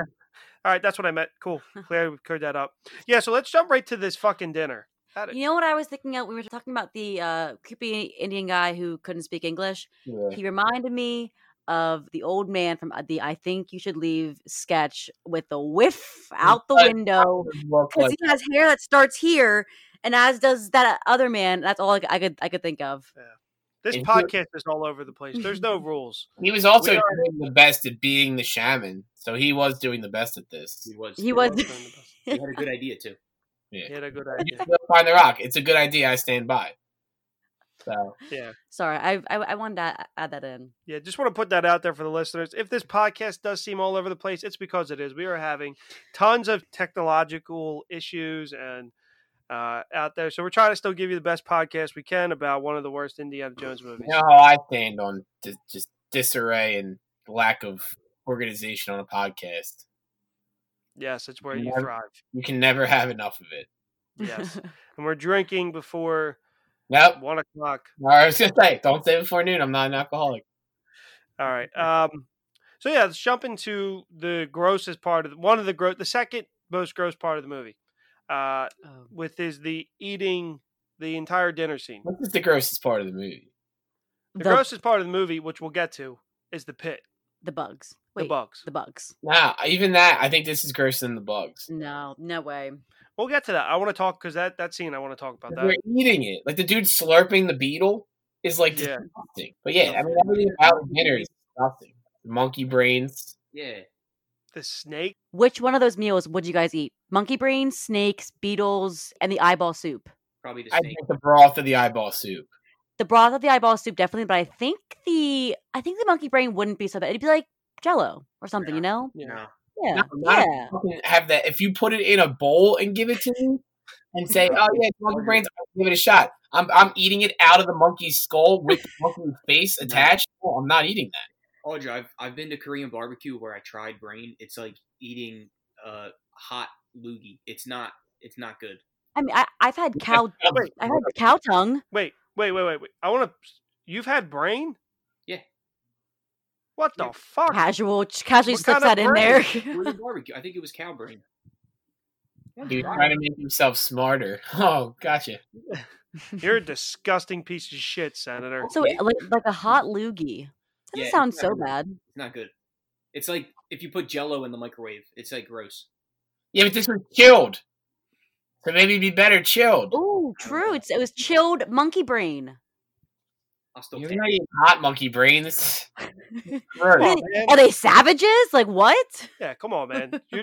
All right, that's what I meant. Cool. Claire cleared that up. Yeah, so let's jump right to this fucking dinner. You know what I was thinking of? We were talking about the creepy Indian guy who couldn't speak English. Yeah. He reminded me of the old man from the I Think You Should Leave sketch with the whiff out the window. Because he has hair that starts here. And as does that other man, that's all I could think of. Yeah. This podcast is all over the place. There's no rules. He was also doing the best at being the shaman, so he was doing the best at this. He was doing the best. He had a good idea too. Yeah. He had a good idea. You find the rock. It's a good idea. I stand by. So yeah. Sorry, I wanted to add that in. Yeah, just want to put that out there for the listeners. If this podcast does seem all over the place, it's because it is. We are having tons of technological issues and. Out there, so we're trying to still give you the best podcast we can about one of the worst Indiana Jones movies. You know how I stand on just disarray and lack of organization on a podcast. Yes, it's where you thrive. You can never have enough of it. Yes, and we're drinking before 1 o'clock. No, I was gonna say, don't say before noon. I'm not an alcoholic. All right. So yeah, let's jump into the grossest part of the second most gross part of the movie. The eating the entire dinner scene. What is the grossest part of the movie? The grossest part of the movie, which we'll get to, is the pit. The bugs. The bugs. Nah, even that, I think this is grosser than the bugs. No way. We'll get to that. I want to talk, because that scene, I want to talk about that. They're eating it. Like, the dude slurping the beetle is, like, disgusting. But yeah, I mean, everything about the dinner is disgusting. The monkey brains. Yeah. The snake. Which one of those meals would you guys eat? Monkey brains, snakes, beetles, and the eyeball soup. Probably the snake. I think the broth of the eyeball soup. Definitely, but I think the monkey brain wouldn't be so bad. It'd be like Jell-O or something, you know? Yeah. Yeah. No, have that. If you put it in a bowl and give it to me and say, "Oh yeah, it's monkey brains," I'll give it a shot. I'm eating it out of the monkey's skull with the monkey's face attached. Oh, I'm not eating that. Audra, I've been to Korean barbecue where I tried brain. It's like eating hot loogie. It's not good. I mean, I've had cow. I had cow tongue. Wait. I want to. You've had brain? Yeah. What the fuck? Casually slips that in there. Where's the barbecue? I think it was cow brain. He was trying to make himself smarter. Oh, gotcha. You're a disgusting piece of shit, Senator. So like a hot loogie. Doesn't sound so bad. It's not good. It's like if you put Jell-O in the microwave. It's like gross. Yeah, but this was chilled. So maybe it'd be better chilled. Ooh, true. It was chilled monkey brain. You're not eating hot monkey brains. Are they savages? Like, what? Yeah, come on, man. You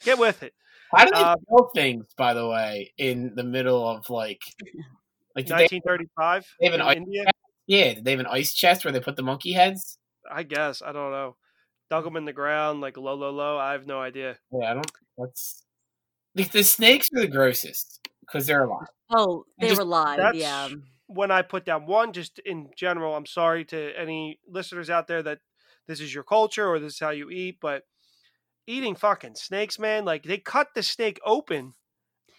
get with it. How do they kill things, by the way, in the middle of, like 1935? They have an in India? Yeah, did they have an ice chest where they put the monkey heads? I guess. I don't know. Dug them in the ground, like, low, low, low. I have no idea. Yeah, I don't... That's... The snakes are the grossest, because they're alive. Oh, they were alive, yeah. When I put down one, just in general, I'm sorry to any listeners out there that this is your culture or this is how you eat, but eating fucking snakes, man, like they cut the snake open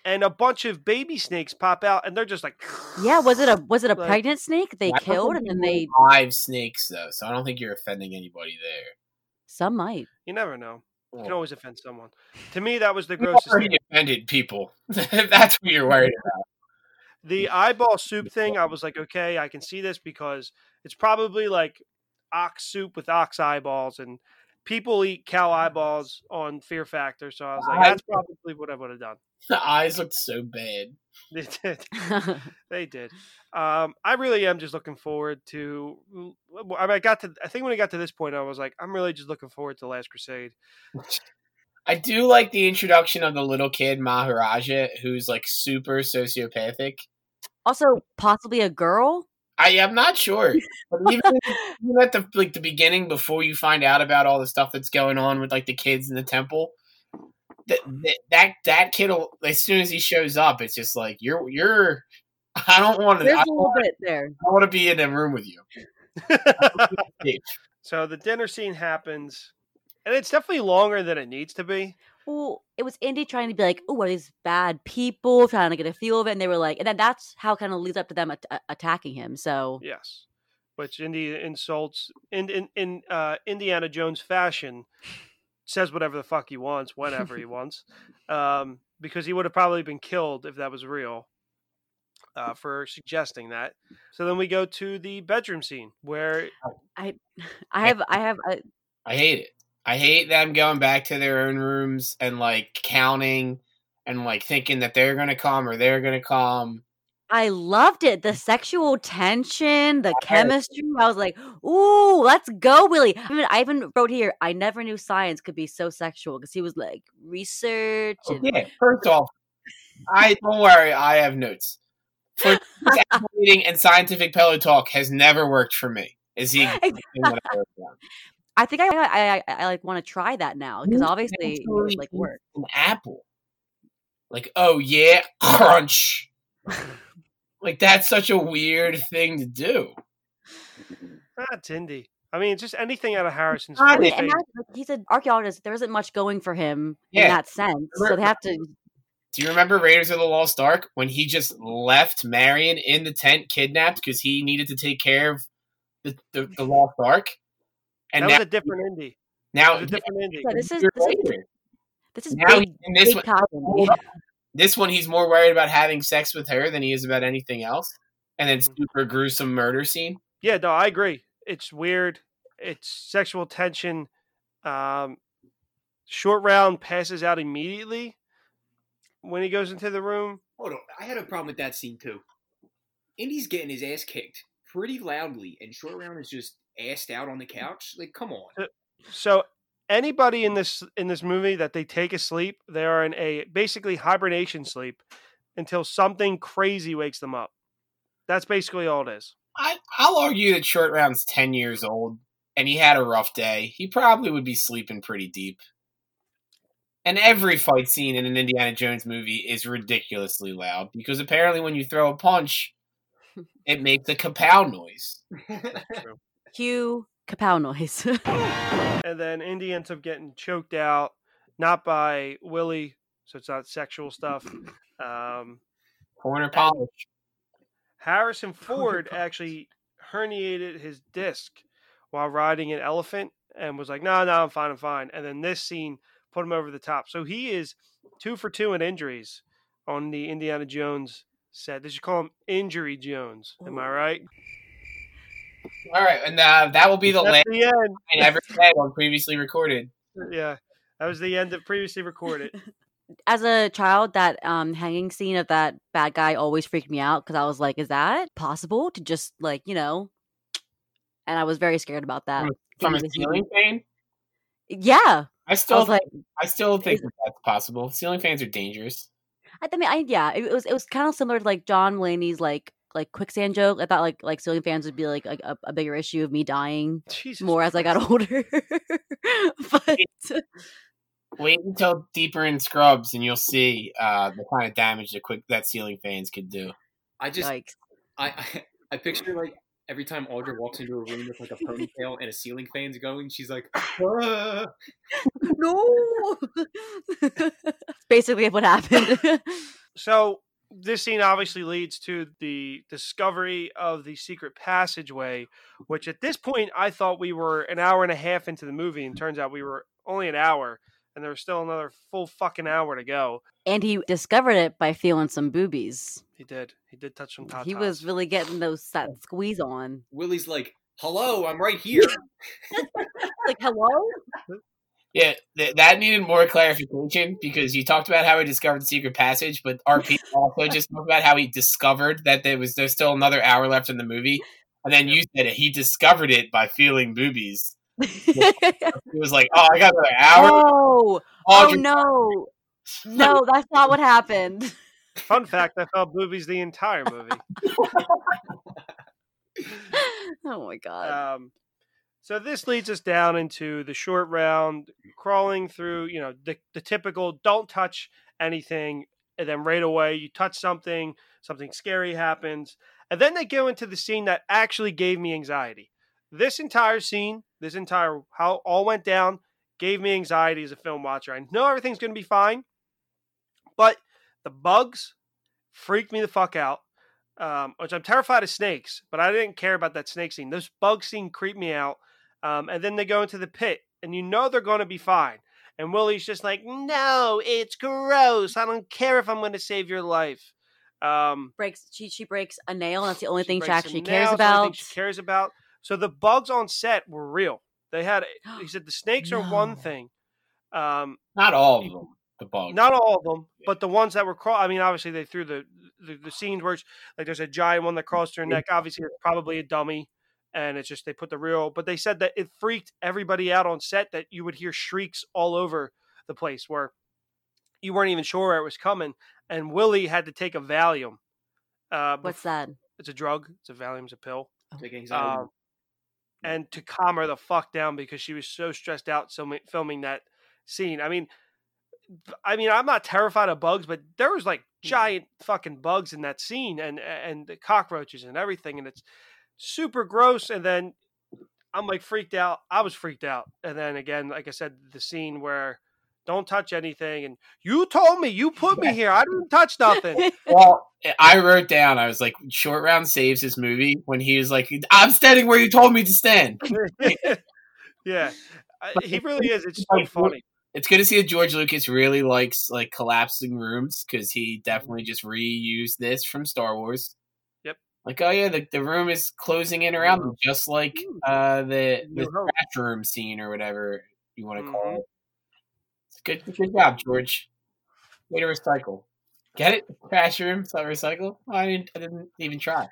and a bunch of baby snakes pop out and they're just like, yeah. Was it a like, pregnant snake they killed? And then they live snakes though. So I don't think you're offending anybody there. Some might, you never know. You can always offend someone. To me, that was the grossest. You already offended people. That's what you're worried about. The eyeball soup thing, I was like, okay, I can see this because it's probably like ox soup with ox eyeballs, and people eat cow eyeballs on Fear Factor. So I was like, that's probably what I would have done. The eyes looked so bad. They did. They did. I really am just looking forward to. I think when I got to this point, I was like, I'm really just looking forward to Last Crusade. I do like the introduction of the little kid Maharaja, who's like super sociopathic. Also, possibly a girl? I'm not sure. But even at the beginning, before you find out about all the stuff that's going on with like the kids in the temple, that kid, as soon as he shows up, it's just like you're. I don't want to. There's a little bit there. I want to be in a room with you. So the dinner scene happens, and it's definitely longer than it needs to be. Well, it was Indy trying to be like, "Oh, are these bad people?" Trying to get a feel of it, and they were like, and then that's how it kind of leads up to them attacking him. So yes, which Indy insults in Indiana Jones fashion, says whatever the fuck he wants, whenever he wants, because he would have probably been killed if that was real for suggesting that. So then we go to the bedroom scene where I hate it. I hate them going back to their own rooms and like counting and like thinking that they're going to come or they're going to come. I loved it. The sexual tension, the chemistry. I was like, ooh, let's go, Willie. I even wrote here, I never knew science could be so sexual because he was like, research. Okay, first off, don't worry, I have notes. For meeting and scientific pillow talk has never worked for me. Is he? I think I like want to try that now because obviously it would like work. An apple, like oh yeah, crunch. Like that's such a weird thing to do. That's Indy. I mean, just anything out of Harrison's. He's an archaeologist. There isn't much going for him in that sense. So they have to. Do you remember Raiders of the Lost Ark when he just left Marion in the tent, kidnapped because he needed to take care of the Lost Ark? And that was a different Indy. Now a different Indy. Yeah, this is now big, in this big one. This one, he's more worried about having sex with her than he is about anything else. And then super gruesome murder scene. Yeah, no, I agree. It's weird. It's sexual tension. Short Round passes out immediately when he goes into the room. Hold on, I had a problem with that scene too. Indy's getting his ass kicked pretty loudly, and Short Round is just assed out on the couch. Like, come on. So anybody in this movie that they take a sleep, they are in a basically hibernation sleep until something crazy wakes them up. That's basically all it is. I'll argue that Short Round's 10 years old and he had a rough day. He probably would be sleeping pretty deep. And every fight scene in an Indiana Jones movie is ridiculously loud because apparently when you throw a punch, it makes a kapow noise. Cue kapow noise. And then Indy ends up getting choked out, not by Willie, so it's not sexual stuff. Corner polish. Harrison Ford actually herniated his disc while riding an elephant and was like, no, I'm fine. And then this scene put him over the top. So he is 2 for 2 in injuries on the Indiana Jones set. They should call him Injury Jones. Am I right? All right, and that will be the last I ever said on previously recorded. Yeah, That was the end of Previously Recorded. As a child, that hanging scene of that bad guy always freaked me out because I was like, is that possible to just like, you know? And I was very scared about that. From a ceiling fan? Yeah. I still think that's possible. Ceiling fans are dangerous. It was kind of similar to like John Mulaney's like quicksand joke. I thought like ceiling fans would be like a bigger issue of me dying as I got older. But wait until deeper in Scrubs and you'll see the kind of damage that ceiling fans could do. I picture like every time Audra walks into a room with like a ponytail and a ceiling fan's going, she's like, ah. No. Basically what happened. So this scene obviously leads to the discovery of the secret passageway, which at this point I thought we were an hour and a half into the movie, and turns out we were only an hour, and there was still another full fucking hour to go. And he discovered it by feeling some boobies. He did. He did touch some tatas. He was really getting that squeeze on. Willie's like, hello, I'm right here. Like, hello? Yeah, that needed more clarification because you talked about how he discovered the secret passage, but RP also just talked about how he discovered that there's still another hour left in the movie. And then you said it. He discovered it by feeling boobies. It was like, oh, I got another hour. No, that's not what happened. Fun fact, I felt boobies the entire movie. Oh my god. So this leads us down into the short round, crawling through, you know, the typical don't touch anything, and then right away you touch something scary happens, and then they go into the scene that actually gave me anxiety. This entire scene, this entire how it all went down, gave me anxiety as a film watcher. I know everything's going to be fine, but the bugs freaked me the fuck out, which I'm terrified of snakes, but I didn't care about that snake scene. This bug scene creeped me out, and then they go into the pit, and you know they're going to be fine. And Willie's just like, no, it's gross. I don't care if I'm going to save your life. She breaks a nail, and that's the only thing she actually cares about. So the bugs on set were real. He said the snakes are one thing. Not all of them. The bugs. Not all of them, but the ones that were crawling. I mean, obviously they threw the scenes where like there's a giant one that crawls through her neck. Obviously, it's probably a dummy, and it's just they put the real. But they said that it freaked everybody out on set, that you would hear shrieks all over the place where you weren't even sure where it was coming. And Willie had to take a Valium. What's that? It's a drug. It's a Valium. It's a pill. Take anxiety. And to calm her the fuck down because she was so stressed out filming that scene. I mean, I'm not terrified of bugs, but there was like giant fucking bugs in that scene and the cockroaches and everything. And it's super gross. And then I'm like freaked out. I was freaked out. And then again, like I said, the scene where don't touch anything. And you told me, you put me here. I didn't touch nothing. Well, I wrote down, I was like, Short Round saves his movie when he was like, I'm standing where you told me to stand. Yeah. He really is. It's so funny. It's good to see that George Lucas really likes like collapsing rooms, because he definitely just reused this from Star Wars. Yep. Like, oh yeah, the room is closing in around them, just like the scratch room scene or whatever you want to call it. Good job, George. Way to recycle. Get it? Trash room, so recycle? I didn't even try.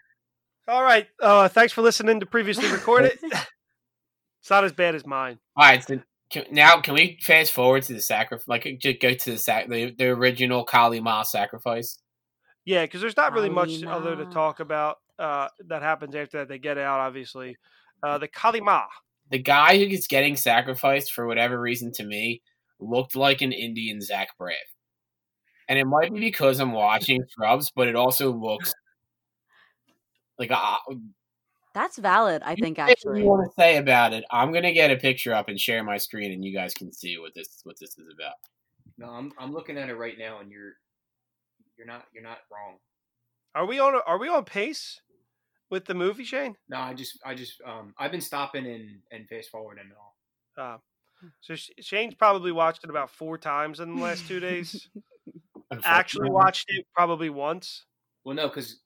All right. Thanks for listening to Previously Recorded. It's not as bad as mine. All right. So can we fast forward to the sacrifice? Like, just go to the original Kali Ma sacrifice? Yeah, because there's not really much other to talk about that happens after that. They get out, obviously. The Kali Ma. The guy who is getting sacrificed, for whatever reason to me, looked like an Indian Zach Braff. And it might be because I'm watching Scrubs, but it also looks like that's valid, I think, actually. What do you want to say about it? I'm going to get a picture up and share my screen, and you guys can see what this is about. No, I'm looking at it right now, and you're not wrong. Are we on pace with the movie, Shane? No, I just I've been stopping and fast forwarding and all. So Shane's probably watched it about 4 times in the last 2 days. Actually watched it probably once. Well, no, because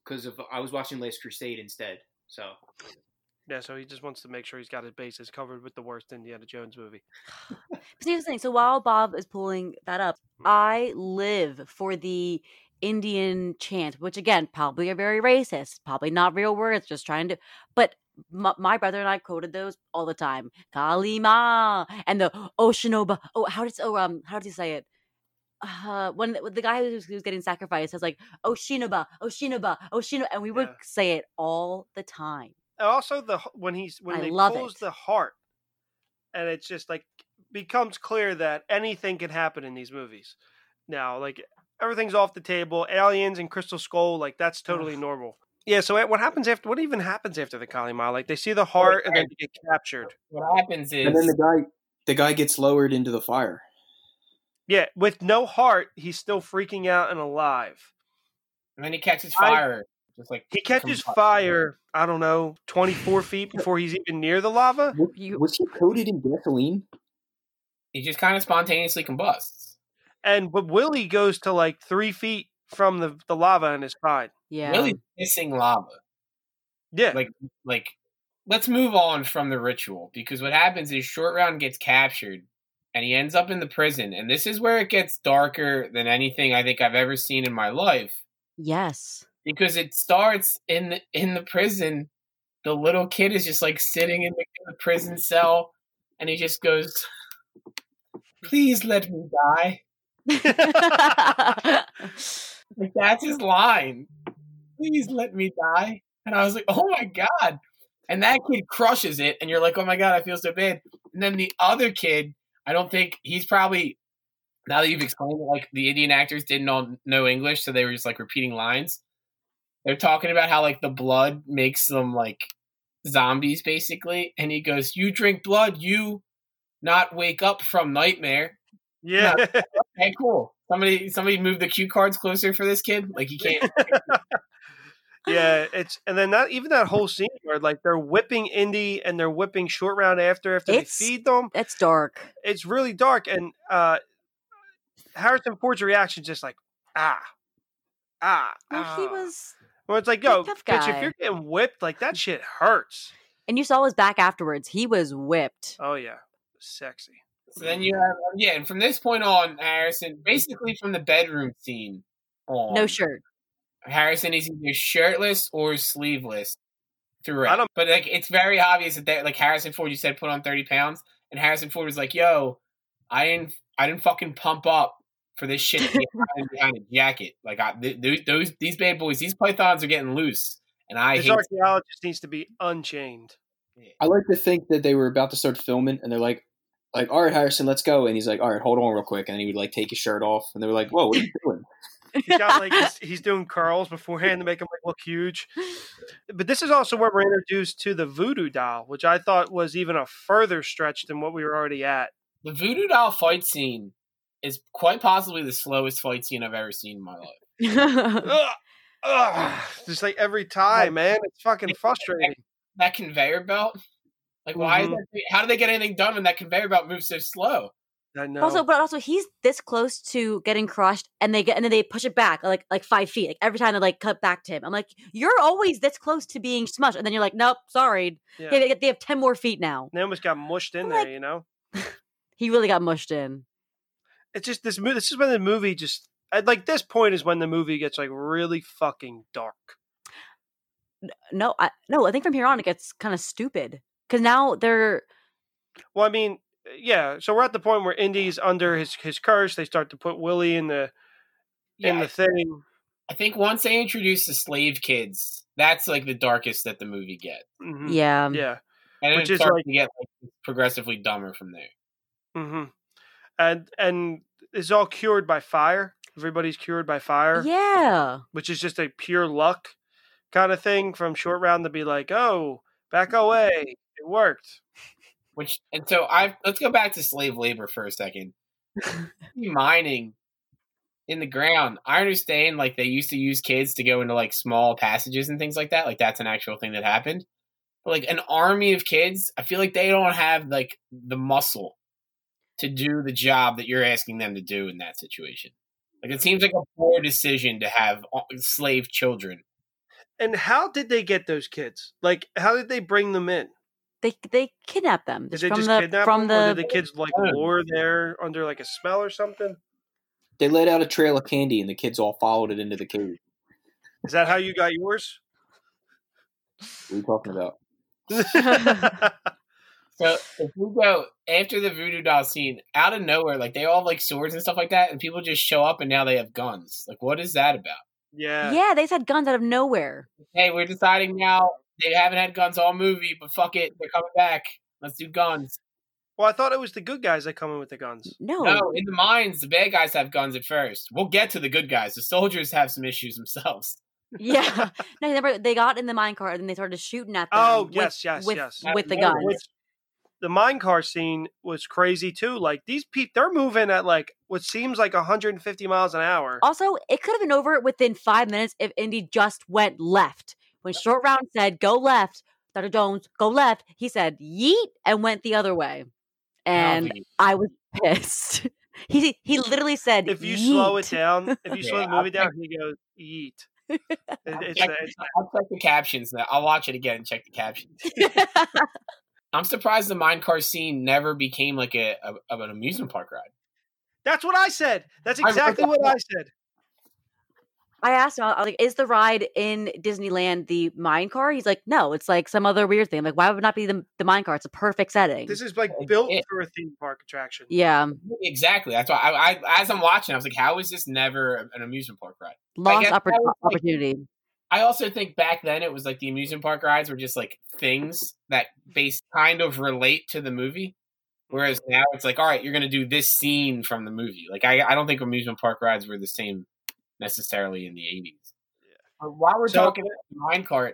I was watching Last Crusade instead. So Yeah, so he just wants to make sure he's got his bases covered with the worst Indiana Jones movie. But here's the thing. So while Bob is pulling that up, I live for the Indian chant, which again, probably are very racist, probably not real words, just trying to, but my brother and I quoted those all the time. Kalima and the Oshinoba. Oh, how does he say it? When the guy who's getting sacrificed says like Oshinoba, Oshinoba, Oshinoba, and we would say it all the time. And also when he pulls the heart, and it's just like becomes clear that anything can happen in these movies. Now, like everything's off the table. Aliens and Crystal Skull, like that's totally normal. Yeah. So what even happens after the Kalima? Like they see the heart and then they get captured. What happens is, and then the guy gets lowered into the fire. Yeah, with no heart, he's still freaking out and alive. And then he catches fire. I don't know, 24 feet before he's even near the lava. Was he coated in gasoline? He just kind of spontaneously combusts. But Willie goes to like 3 feet from the lava and is fine. Yeah. Willie's missing lava. Yeah. Like, let's move on from the ritual, because what happens is Short Round gets captured. And he ends up in the prison. And this is where it gets darker than anything I think I've ever seen in my life. Yes. Because it starts in the prison. The little kid is just like sitting in the prison cell. And he just goes, "Please let me die." Like, that's his line. "Please let me die." And I was like, oh my God. And that kid crushes it. And you're like, oh my God, I feel so bad. And then the other kid, I don't think he's probably, now that you've explained it, like the Indian actors didn't all know English, so they were just like repeating lines. They're talking about how like the blood makes them like zombies basically. And he goes, "You drink blood, you not wake up from nightmare." Yeah. No, okay, cool. Somebody move the cue cards closer for this kid. Like he can't. Yeah, and then not even that whole scene where like they're whipping Indy and they're whipping Short Round after they feed them. It's dark. It's really dark, and Harrison Ford's reaction is just like ah. He was. Well, it's like, yo, bitch, if you're getting whipped, like that shit hurts. And you saw his back afterwards. He was whipped. Oh yeah, sexy. So then you have and from this point on, Harrison basically from the bedroom scene on. No shirt. Harrison is either shirtless or sleeveless throughout. But like, it's very obvious that like Harrison Ford, you said, put on 30 pounds, and Harrison Ford was like, "Yo, I didn't fucking pump up for this shit to get behind a jacket. Like, these bad boys, these pythons are getting loose, and this archaeologist needs to be unchained." Yeah. I like to think that they were about to start filming, and they're like, "All right, Harrison, let's go," and he's like, "All right, hold on, real quick," and he would like take his shirt off, and they were like, "Whoa, what are you doing?" He's got like he's doing curls beforehand to make him like look huge. But this is also where we're introduced to the voodoo doll, which I thought was even a further stretch than what we were already at. The voodoo doll fight scene is quite possibly the slowest fight scene I've ever seen in my life. Just like every time, man, it's fucking frustrating. That conveyor belt, like why? Mm-hmm. How do they get anything done when that conveyor belt moves so slow? I know. Also, he's this close to getting crushed, and then they push it back like 5 feet. Like every time they like cut back to him, I'm like, you're always this close to being smushed, and then you're like, nope, sorry. Yeah. They have 10 more feet now. They almost got mushed in there, you know. He really got mushed in. It's just this movie. This is when the movie just this point is when the movie gets like really fucking dark. No, I think from here on it gets kind of stupid because now they're. Well, I mean. Yeah, so we're at the point where Indy's under his curse. They start to put Willie in the thing. I think once they introduce the slave kids, that's like the darkest that the movie gets. Mm-hmm. Yeah, yeah, and which it starts to get like, progressively dumber from there. Mm-hmm. And it's all cured by fire. Everybody's cured by fire. Yeah, which is just a pure luck kind of thing from Short Round to be like, oh, back away, it worked. Let's go back to slave labor for a second. Mining in the ground. I understand, like, they used to use kids to go into, like, small passages and things like that. Like, that's an actual thing that happened. But, like, an army of kids, I feel like they don't have, like, the muscle to do the job that you're asking them to do in that situation. Like, it seems like a poor decision to have slave children. And how did they get those kids? Like, how did they bring them in? They kidnapped them. Did they just kidnap them? Or did the kids like lure there under like a smell or something? They let out a trail of candy and the kids all followed it into the cave. Is that how you got yours? What are you talking about? So if we go after the voodoo doll scene, out of nowhere, like they all have like swords and stuff like that, and people just show up and now they have guns. Like, what is that about? Yeah, they said guns out of nowhere. Hey, we're deciding now they haven't had guns all movie, but fuck it, they're coming back. Let's do guns. Well, I thought it was the good guys that come in with the guns. No, in the mines, the bad guys have guns at first. We'll get to the good guys. The soldiers have some issues themselves. Yeah. No, remember, they got in the mine car and they started shooting at them. Oh, yes. With the guns. The mine car scene was crazy too. Like these people, they're moving at like what seems like 150 miles an hour. Also, it could have been over within 5 minutes if Indy just went left. When Short Round said, go left, Dr. Jones, go left, he said, yeet, and went the other way. And I was pissed. He literally said, if you yeet. Slow it down, if you slow the movie down, he goes, yeet. I'll check the captions now. I'll watch it again and check the captions. I'm surprised the minecart scene never became like an amusement park ride. That's what I said. That's exactly what I said. I asked him, I was like, is the ride in Disneyland the minecart? He's like, no, it's like some other weird thing. I'm like, why would it not be the minecart? It's a perfect setting. This is like built for a theme park attraction. Yeah. Exactly. That's why I as I'm watching, I was like, how is this never an amusement park ride? Lost opportunity. I also think back then it was like the amusement park rides were just like things that kind of relate to the movie. Whereas now it's like, all right, you're going to do this scene from the movie. Like, I don't think amusement park rides were the same necessarily in the 80s. Yeah. While we're talking about the minecart,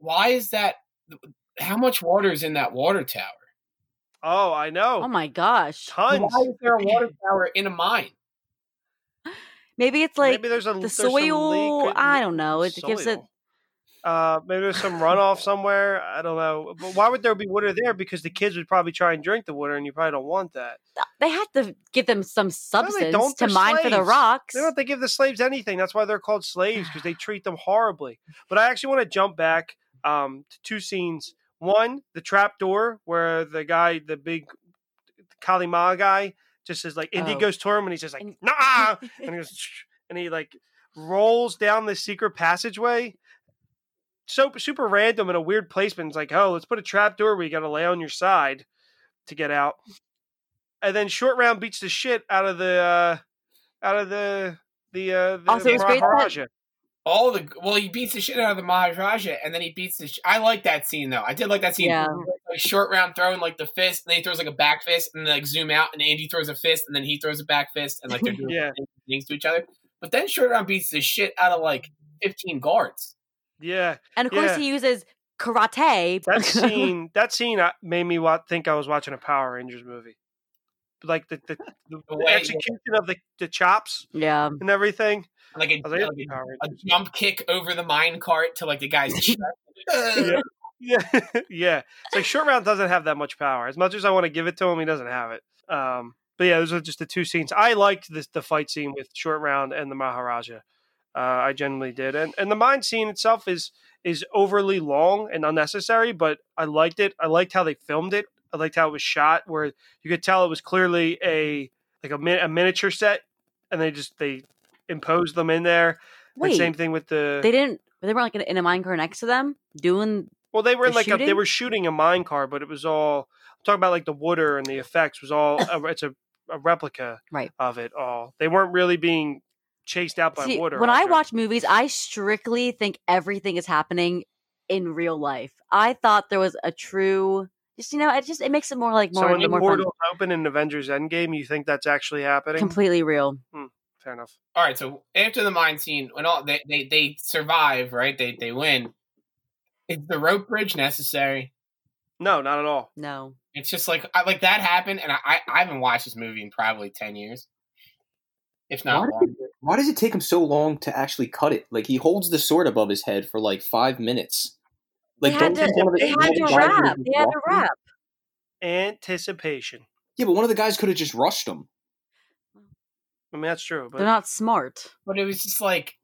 why is that? How much water is in that water tower? Oh, I know. Oh my gosh. Tons. Why is there a water tower in a mine? Maybe it's like the soil. I don't know. It gives it. Maybe there's some runoff somewhere. I don't know. But why would there be water there? Because the kids would probably try and drink the water, and you probably don't want that. They have to give them some substance to mine slaves. For the rocks. They don't have to give the slaves anything. That's why they're called slaves, because they treat them horribly. But I actually want to jump back to two scenes. One, the trap door where the guy, the big Kalima guy, just is like, Indy goes to him and he's just like, nah, and he goes, and he like rolls down the secret passageway. So super random and a weird placement. It's like, oh, let's put a trap door where you got to lay on your side to get out. And then Short Round beats the shit out of the also, Maharaja. He beats the shit out of the Maharaja, and then he beats the. I like that scene though. I did like that scene. Yeah. Like Short Round throwing like the fist, and then he throws like a back fist, and then like zoom out, and Andy throws a fist, and then he throws a back fist, and like they're doing things to each other. But then Short Round beats the shit out of like 15 guards. Yeah, and of course he uses karate. That scene made me think I was watching a Power Rangers movie, like the execution of the chops, and everything. Like a jump kick over the mine cart to like the guy's chest. Yeah. It's like Short Round doesn't have that much power. As much as I want to give it to him, he doesn't have it. But yeah, those are just the two scenes. I liked the fight scene with Short Round and the Maharaja. I generally did. And the mine scene itself is overly long and unnecessary, but I liked it. I liked how they filmed it. I liked how it was shot, where you could tell it was clearly a miniature set, and they imposed them in there. Wait, and same thing with they were like in a mine car next to them doing. Well, they were they were shooting a mine car, but it was all, I'm talking about like the water and the effects was all, it's a replica of it all. They weren't really being chased out by water. When I watch movies, I strictly think everything is happening in real life. I thought there was a true, just, you know, it makes it more like more. So when the portal open in Avengers Endgame, you think that's actually happening? Completely real. Fair enough. All right. So after the mine scene, when all they survive, right? They win. Is the rope bridge necessary? No, not at all. No. It's just like that happened, and I haven't watched this movie in probably 10 years, if not longer. Why does it take him so long to actually cut it? Like, he holds the sword above his head for like 5 minutes. Like, they had to wrap. Anticipation. Yeah, but one of the guys could have just rushed him. I mean, that's true. But they're not smart. But it was just like,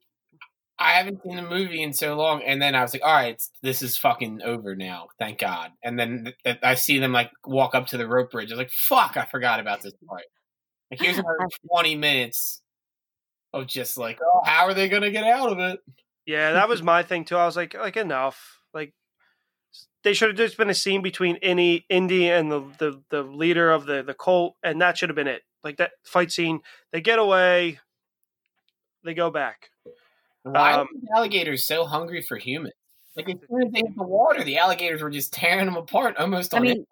I haven't seen the movie in so long. And then I was like, all right, this is fucking over now. Thank God. And then I see them like walk up to the rope bridge. I was like, fuck, I forgot about this part. Like, here's another 20 minutes of just like, oh, how are they going to get out of it? Yeah, that was my thing too. I was like enough. Like, they should have just been a scene between Indy and the leader of the cult. And that should have been it. Like, that fight scene, they get away, they go back. Why were the alligators so hungry for humans? Like, as soon as they hit the water, the alligators were just tearing them apart almost on impact.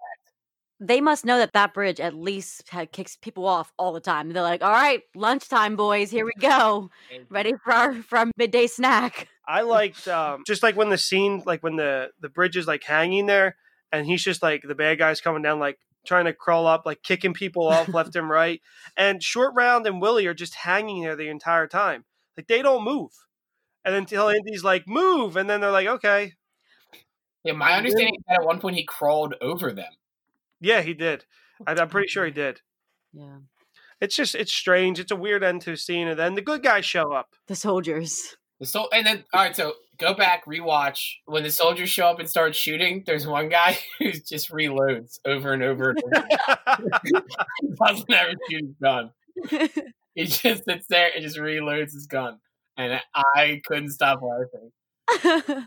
They must know that bridge at least kicks people off all the time. They're like, all right, lunchtime, boys, here we go. Ready for our midday snack. I liked, just like when the scene, like when the bridge is like hanging there, and he's just like, the bad guy's coming down, like trying to crawl up, like kicking people off left and right. And Short Round and Willie are just hanging there the entire time. Like, they don't move. And then till Indy's like, move. And then they're like, okay. Yeah, my understanding is that at one point he crawled over them. Yeah, he did. I'm pretty sure he did. Yeah. It's just, it's strange. It's a weird end to a scene. And then the good guys show up. The soldiers. And then, all right, so go back, rewatch. When the soldiers show up and start shooting, there's one guy who just reloads over and over and over. He doesn't ever shoot his gun. He just sits there and just reloads his gun. And I couldn't stop laughing.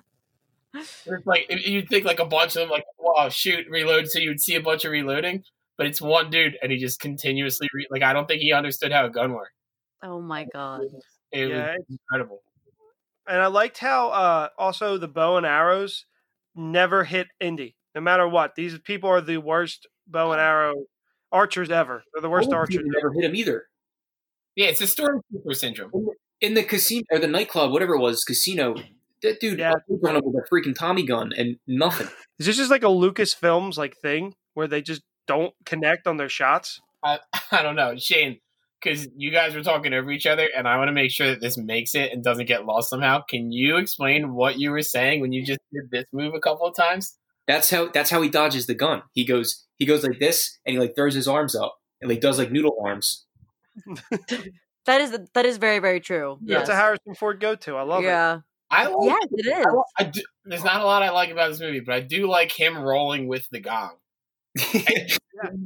It's like, you'd think like a bunch of them, like, wow, shoot, reload. So you'd see a bunch of reloading, but it's one dude, and he just continuously, I don't think he understood how a gun worked. Oh my God. It was incredible. And I liked how also the bow and arrows never hit Indy, no matter what. These people are the worst bow and arrow archers ever. They're the worst archers never hit him either. Yeah, it's a stormtrooper syndrome. In the casino, or the nightclub, whatever it was, casino, that dude ran up with a freaking Tommy gun and nothing. Is this just like a Lucasfilms like thing where they just don't connect on their shots? I don't know, Shane, because you guys were talking over each other, and I want to make sure that this makes it and doesn't get lost somehow. Can you explain what you were saying when you just did this move a couple of times? That's how he dodges the gun. He goes like this, and he like throws his arms up, and like does like noodle arms. That is very, very true. Yeah, it's a Harrison Ford go-to. I love it. Yes, it is. There's not a lot I like about this movie, but I do like him rolling with the gong.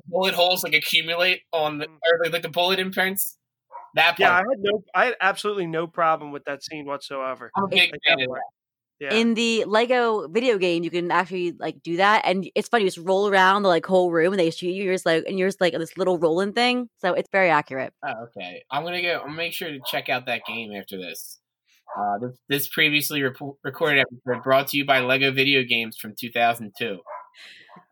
Bullet holes like accumulate on or like the bullet imprints. That part. Yeah, I had absolutely no problem with that scene whatsoever. I'm a big fan of that. Yeah. In the Lego video game, you can actually like do that, and it's funny. You just roll around the like whole room, and they shoot you. You're just like this little rolling thing, so it's very accurate. Oh, okay, I'm gonna make sure to check out that game after this. This previously recorded episode brought to you by Lego Video Games from 2002.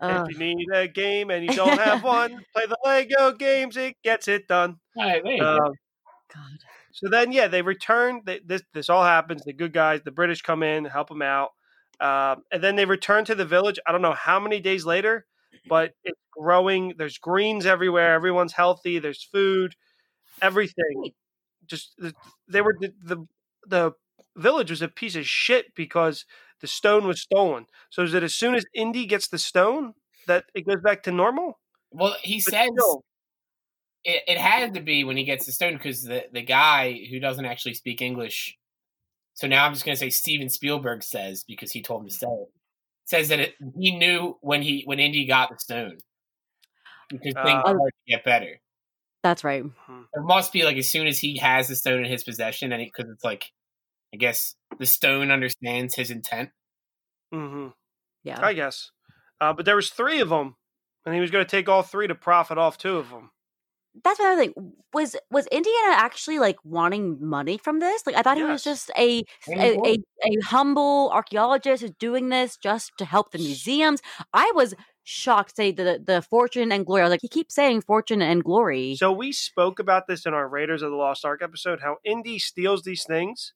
If you need a game and you don't have one, play the Lego games. It gets it done. Right, there you go. God. So then, yeah, they return. This all happens. The good guys, the British come in, help them out. And then they return to the village. I don't know how many days later, but it's growing. There's greens everywhere. Everyone's healthy. There's food, everything. Just the village was a piece of shit because the stone was stolen. So is it as soon as Indy gets the stone that it goes back to normal? Well, he says... It had to be when he gets the stone because the guy who doesn't actually speak English. So now I'm just going to say Steven Spielberg says, because he told him to say it, says that he knew when Indy got the stone because things started to get better. That's right. It must be like as soon as he has the stone in his possession, and because it's like, I guess the stone understands his intent. Mm-hmm. Yeah, I guess. But there was 3 of them, and he was going to take all 3 to profit off 2 of them. That's what I was like. Was Indiana actually like wanting money from this? Like I thought he was just a humble archaeologist who's doing this just to help the museums. I was shocked. Say the fortune and glory. I was like, he keeps saying fortune and glory. So we spoke about this in our Raiders of the Lost Ark episode. How Indy steals these things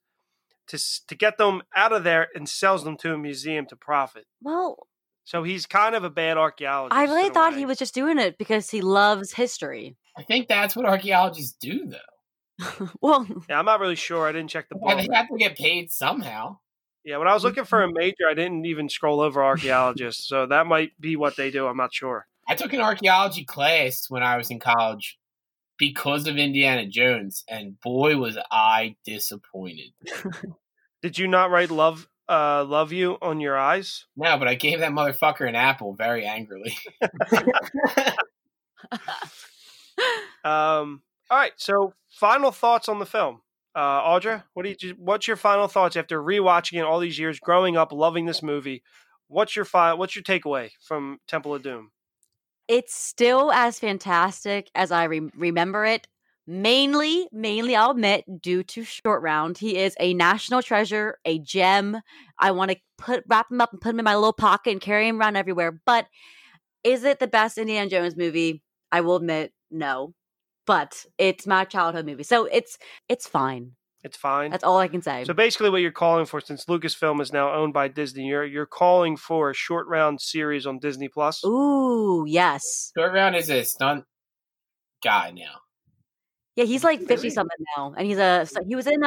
to get them out of there and sells them to a museum to profit. Well. So he's kind of a bad archaeologist. I really thought he was just doing it because he loves history. I think that's what archaeologists do, though. Well, yeah, I'm not really sure. I didn't check the book. They have to get paid somehow. Yeah, when I was looking for a major, I didn't even scroll over archaeologists. So that might be what they do. I'm not sure. I took an archaeology class when I was in college because of Indiana Jones, and boy, was I disappointed. Did you not write love you on your eyes? No, but I gave that motherfucker an apple very angrily. All right. So final thoughts on the film. Audra, what's your final thoughts after rewatching it all these years, growing up, loving this movie? What's your takeaway from Temple of Doom? It's still as fantastic as I remember it. Mainly, I'll admit, due to Short Round. He is a national treasure, a gem. I want to wrap him up and put him in my little pocket and carry him around everywhere. But is it the best Indiana Jones movie? I will admit, no. But it's my childhood movie. So it's fine. It's fine. That's all I can say. So basically what you're calling for, since Lucasfilm is now owned by Disney, you're calling for a Short Round series on Disney+. Ooh, yes. Short Round is a stunt guy now. Yeah, he's like 50-something now. And he was in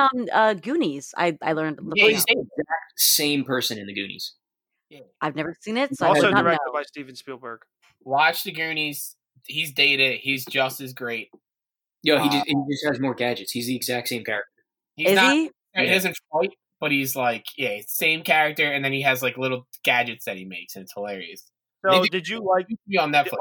Goonies, I learned. Yeah, he's the same person in the Goonies. Yeah. I've never seen it, so also I directed by Steven Spielberg. Watch the Goonies. He's dated. He's just as great. Yo, he just has more gadgets. He's the exact same character. Is he? He doesn't fight, but he's like, yeah, same character. And then he has like little gadgets that he makes, and it's hilarious. So did you like on Netflix?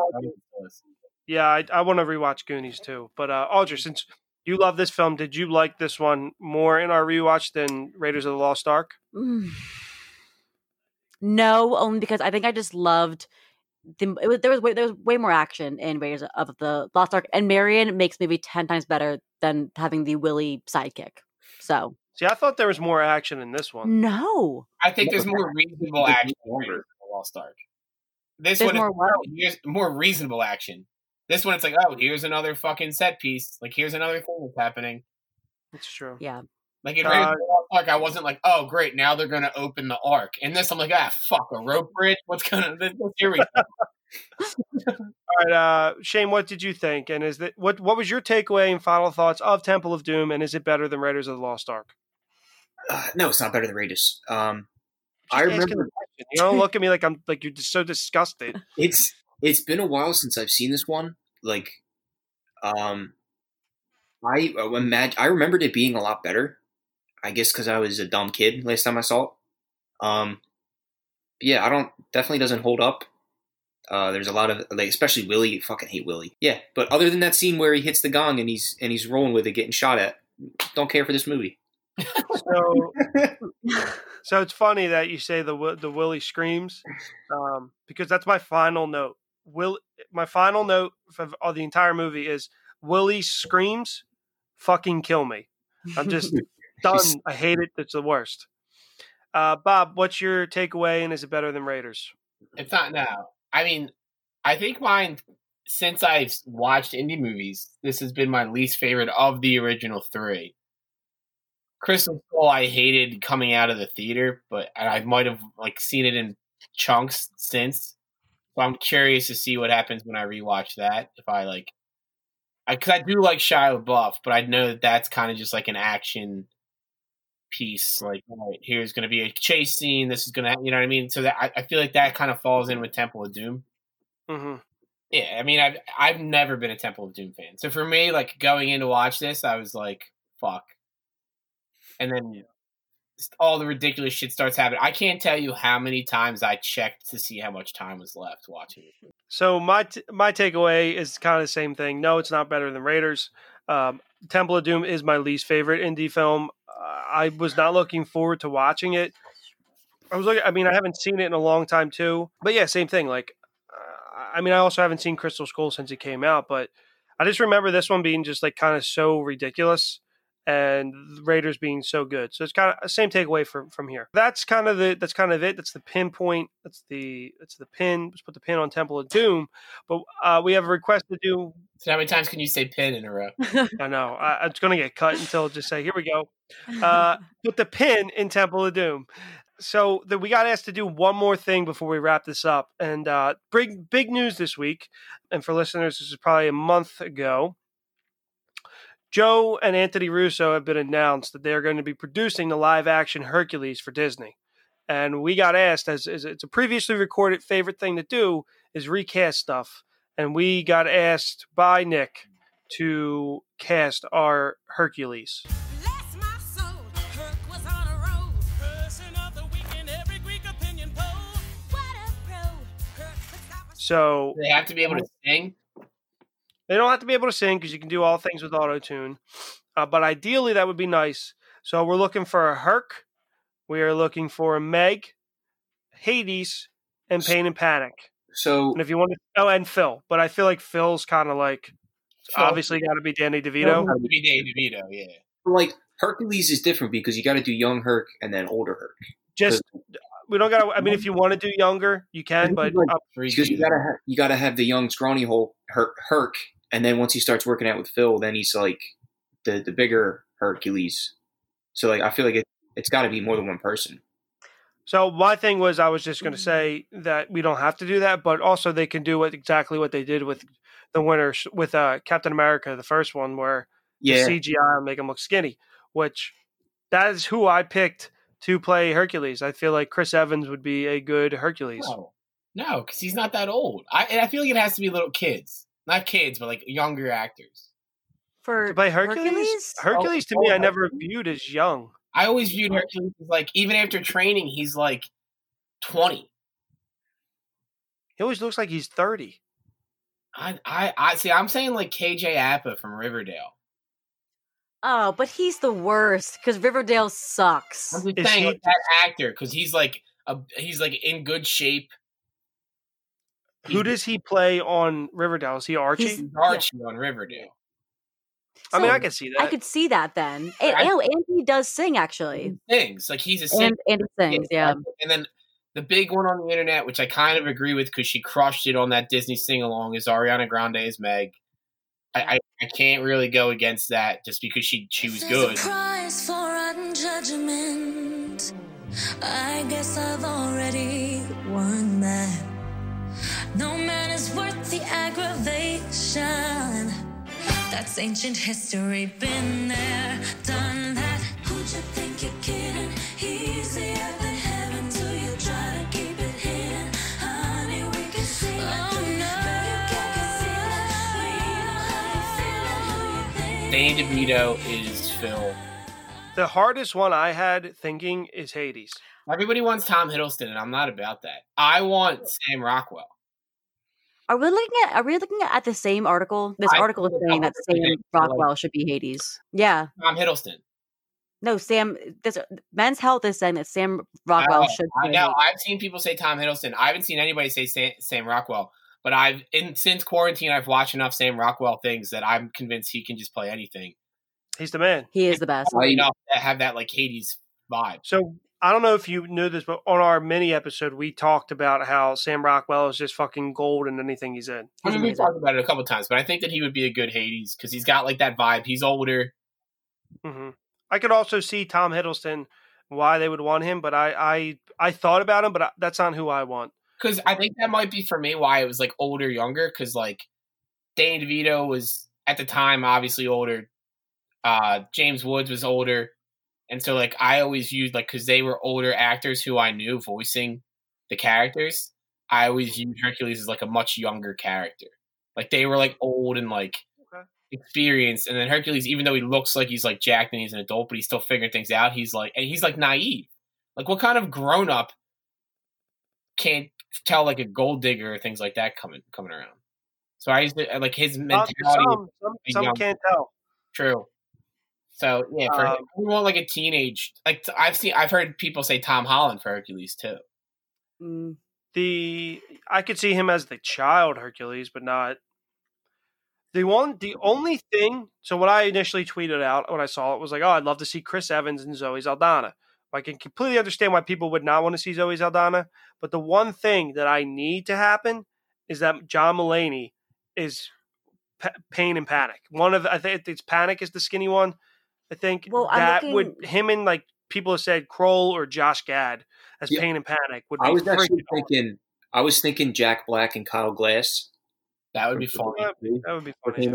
Yeah, I want to rewatch Goonies too. But Audra, since you love this film, did you like this one more in our rewatch than Raiders of the Lost Ark? No, only because I think I just loved. There was way more action in Raiders of the Lost Ark, and Marion makes maybe 10 times better than having the Willie sidekick. So, see, I thought there was more action in this one. No, I think there's more reasonable action in Raiders of the Lost Ark. There's more reasonable action. This one, it's like, oh, here's another fucking set piece. Like, here's another thing that's happening. It's true. Yeah. Like in Raiders of the Lost Ark, I wasn't like, oh, great, now they're going to open the Ark. And this, I'm like, fuck, a rope bridge? What's going to... Here we go. All right, Shane, what did you think? And is that what was your takeaway and final thoughts of Temple of Doom? And is it better than Raiders of the Lost Ark? No, it's not better than Raiders. I remember... You don't look at me like I'm like you're just so disgusted. It's been a while since I've seen this one. Like, I remembered it being a lot better. I guess because I was a dumb kid last time I saw it. Yeah, definitely doesn't hold up. There's a lot of, like, especially Willie. Fucking hate Willie. Yeah, but other than that scene where he hits the gong and he's rolling with it, getting shot at, don't care for this movie. So it's funny that you say the Willie screams, because that's my final note. My final note for the entire movie is Willie screams, fucking kill me. I'm just done. I hate it. It's the worst. Bob, what's your takeaway, and is it better than Raiders? It's not now. I mean, I think mine, since I've watched indie movies, this has been my least favorite of the original three. Crystal Skull, I hated coming out of the theater, but I might have like seen it in chunks since. So I'm curious to see what happens when I rewatch that. If I like, because I do like Shia LaBeouf, but I know that's kind of just like an action piece. Like, all right, here's going to be a chase scene. This is going to, you know what I mean? So that I feel like that kind of falls in with Temple of Doom. Mm-hmm. Yeah, I mean, I've never been a Temple of Doom fan. So for me, like going in to watch this, I was like, fuck. And then all the ridiculous shit starts happening. I can't tell you how many times I checked to see how much time was left watching it. So my takeaway is kind of the same thing. No, it's not better than Raiders. Temple of Doom is my least favorite indie film. I was not looking forward to watching it. I haven't seen it in a long time too. But yeah, same thing. Like, I also haven't seen Crystal Skull since it came out. But I just remember this one being just like kind of so ridiculous, and Raiders being so good. So it's kind of the same takeaway from here. That's kind of it. That's the pinpoint. That's the pin. Let's put the pin on Temple of Doom. But we have a request to do. So how many times can you say pin in a row? I know. It's going to get cut until just say, here we go. Put the pin in Temple of Doom. So we got asked to do one more thing before we wrap this up. And big news this week. And for listeners, this is probably a month ago. Joe and Anthony Russo have been announced that they're going to be producing the live-action Hercules for Disney. And we got asked, as it's a previously recorded favorite thing to do, is recast stuff. And we got asked by Nick to cast our Hercules. Bless my soul, Herc was on a road. So they have to be able to sing. They don't have to be able to sing because you can do all things with auto-tune. But ideally, that would be nice. So we're looking for a Herc. We are looking for a Meg, Hades, and Pain and Panic. So, and if you want to, and Phil. But I feel like Phil's kind of like obviously got to be Danny DeVito. Got to be Danny DeVito, yeah. Like Hercules is different because you got to do young Herc and then older Herc. Just we don't got. I mean, if you want to do younger, you can. But because you got to have the young scrawny whole Herc, and then once he starts working out with Phil, then he's like the bigger Hercules. So like I feel like it's got to be more than one person. So my thing was I was just going to say that we don't have to do that, but also they can do exactly what they did with the winners with Captain America, the first one, where the CGI and make him look skinny, which that is who I picked to play Hercules. I feel like Chris Evans would be a good Hercules. No, because he's not that old. I feel like it has to be little kids. Not kids, but like younger actors. To play Hercules? Hercules to me I never viewed as young. I always viewed Hercules as like, even after training, he's like 20. He always looks like he's 30. I see. I'm saying like KJ Apa from Riverdale. Oh, but he's the worst because Riverdale sucks. I'm just saying that actor because he's like in good shape. Who does he play on Riverdale? Is he Archie? He's Archie on Riverdale. So, I mean, I could see that. I could see that then. And he does sing, actually. He sings. Like, he's a singer. And he sings, yeah. And then the big one on the internet, which I kind of agree with because she crushed it on that Disney sing-along, is Ariana Grande as Meg. I can't really go against that just because she was good. Price for judgment. I guess I've already won that. No man is worth the aggravation. That's ancient history, been there, done that. Who'd you think you're kidding? Easier than heaven, so you try to keep it hidden. Honey, we can see that. Oh, no. You can see that. We know how you feel and who you think. Danny DeVito is Phil. The hardest one I had thinking is Hades. Everybody wants Tom Hiddleston, and I'm not about that. I want Sam Rockwell. Are we looking at the same article? This article is saying that Sam Rockwell should be Hades. Yeah. Tom Hiddleston. No, Sam. This Men's Health is saying that Sam Rockwell should be Hades. No, I've seen people say Tom Hiddleston. I haven't seen anybody say Sam Rockwell. But since quarantine, I've watched enough Sam Rockwell things that I'm convinced he can just play anything. He's the man. He is the best. You know, have that like Hades vibe. So I don't know if you knew this, but on our mini episode, we talked about how Sam Rockwell is just fucking gold in anything he's in. I mean, we talked about it a couple times, but I think that he would be a good Hades because he's got like that vibe. He's older. Mm-hmm. I could also see Tom Hiddleston, why they would want him, but I thought about him, but that's not who I want. Because I think that might be for me why it was like older, younger, because like Danny DeVito was at the time obviously older. James Woods was older. And so, like, I always viewed, like, because they were older actors who I knew voicing the characters, I always viewed Hercules as, like, a much younger character. Like, they were, like, old and, like, experienced. And then Hercules, even though he looks like he's, like, jacked and he's an adult, but he's still figuring things out, he's naive. Like, what kind of grown-up can't tell, like, a gold digger or things like that coming around? So I used to, like, his mentality. Some can't tell. True. So yeah, for him, we want like a teenage. Like I've heard people say Tom Holland for Hercules too. I could see him as the child Hercules, but not the only thing. So when I initially tweeted out when I saw it was like, oh, I'd love to see Chris Evans and Zoe Saldana. I can completely understand why people would not want to see Zoe Saldana, but the one thing that I need to happen is that John Mulaney is Pain and Panic. I think it's Panic is the skinny one. I think him and like people have said Kroll or Josh Gad as Pain and Panic would be. I was thinking Jack Black and Kyle Glass. That would be funny. That would be funny.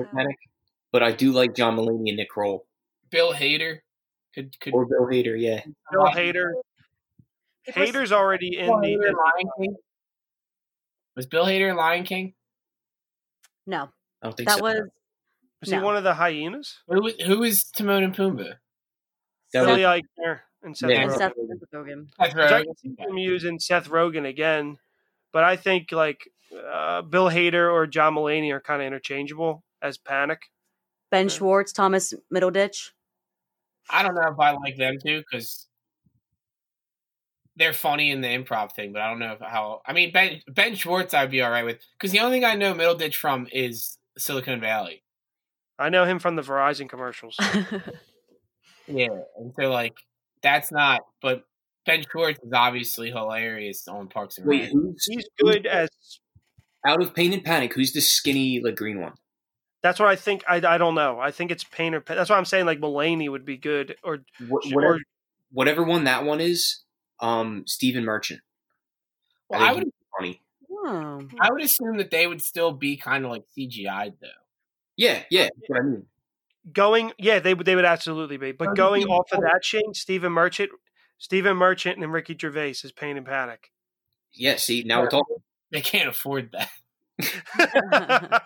But I do like John Mulaney and Nick Kroll. Bill Hader could Bill Hader, yeah. Bill Hader. Hader's already in the Lion King. Was Bill Hader in Lion King? No. I don't think that so. Was he one of the hyenas? Who is Timon and Pumbaa? Billy Eichner and Seth Rogen. I can see him using Seth Rogen again, but I think like Bill Hader or John Mulaney are kind of interchangeable as Panic. Ben Schwartz, Thomas Middleditch. I don't know if I like them too, because they're funny in the improv thing, but I don't know if how... I mean, Ben Schwartz I'd be all right with, because the only thing I know Middleditch from is Silicon Valley. I know him from the Verizon commercials. Yeah, and so, like, that's not... But Ben Schwartz is obviously hilarious on Parks and Rec. Wait, he's good as... Out of Pain and Panic, who's the skinny, like, green one? That's what I think. I don't know. I think it's Pain or... That's why I'm saying, like, Mulaney would be good, or... Whatever one that one is... Steven Merchant. Well, I would be funny. I would assume that they would still be kind of like CGI'd though. Yeah, that's what I mean. They would absolutely be. But going off of that, Shane, Steven Merchant, and Ricky Gervais is Pain and Panic. Yeah, see, now we're talking. They can't afford that.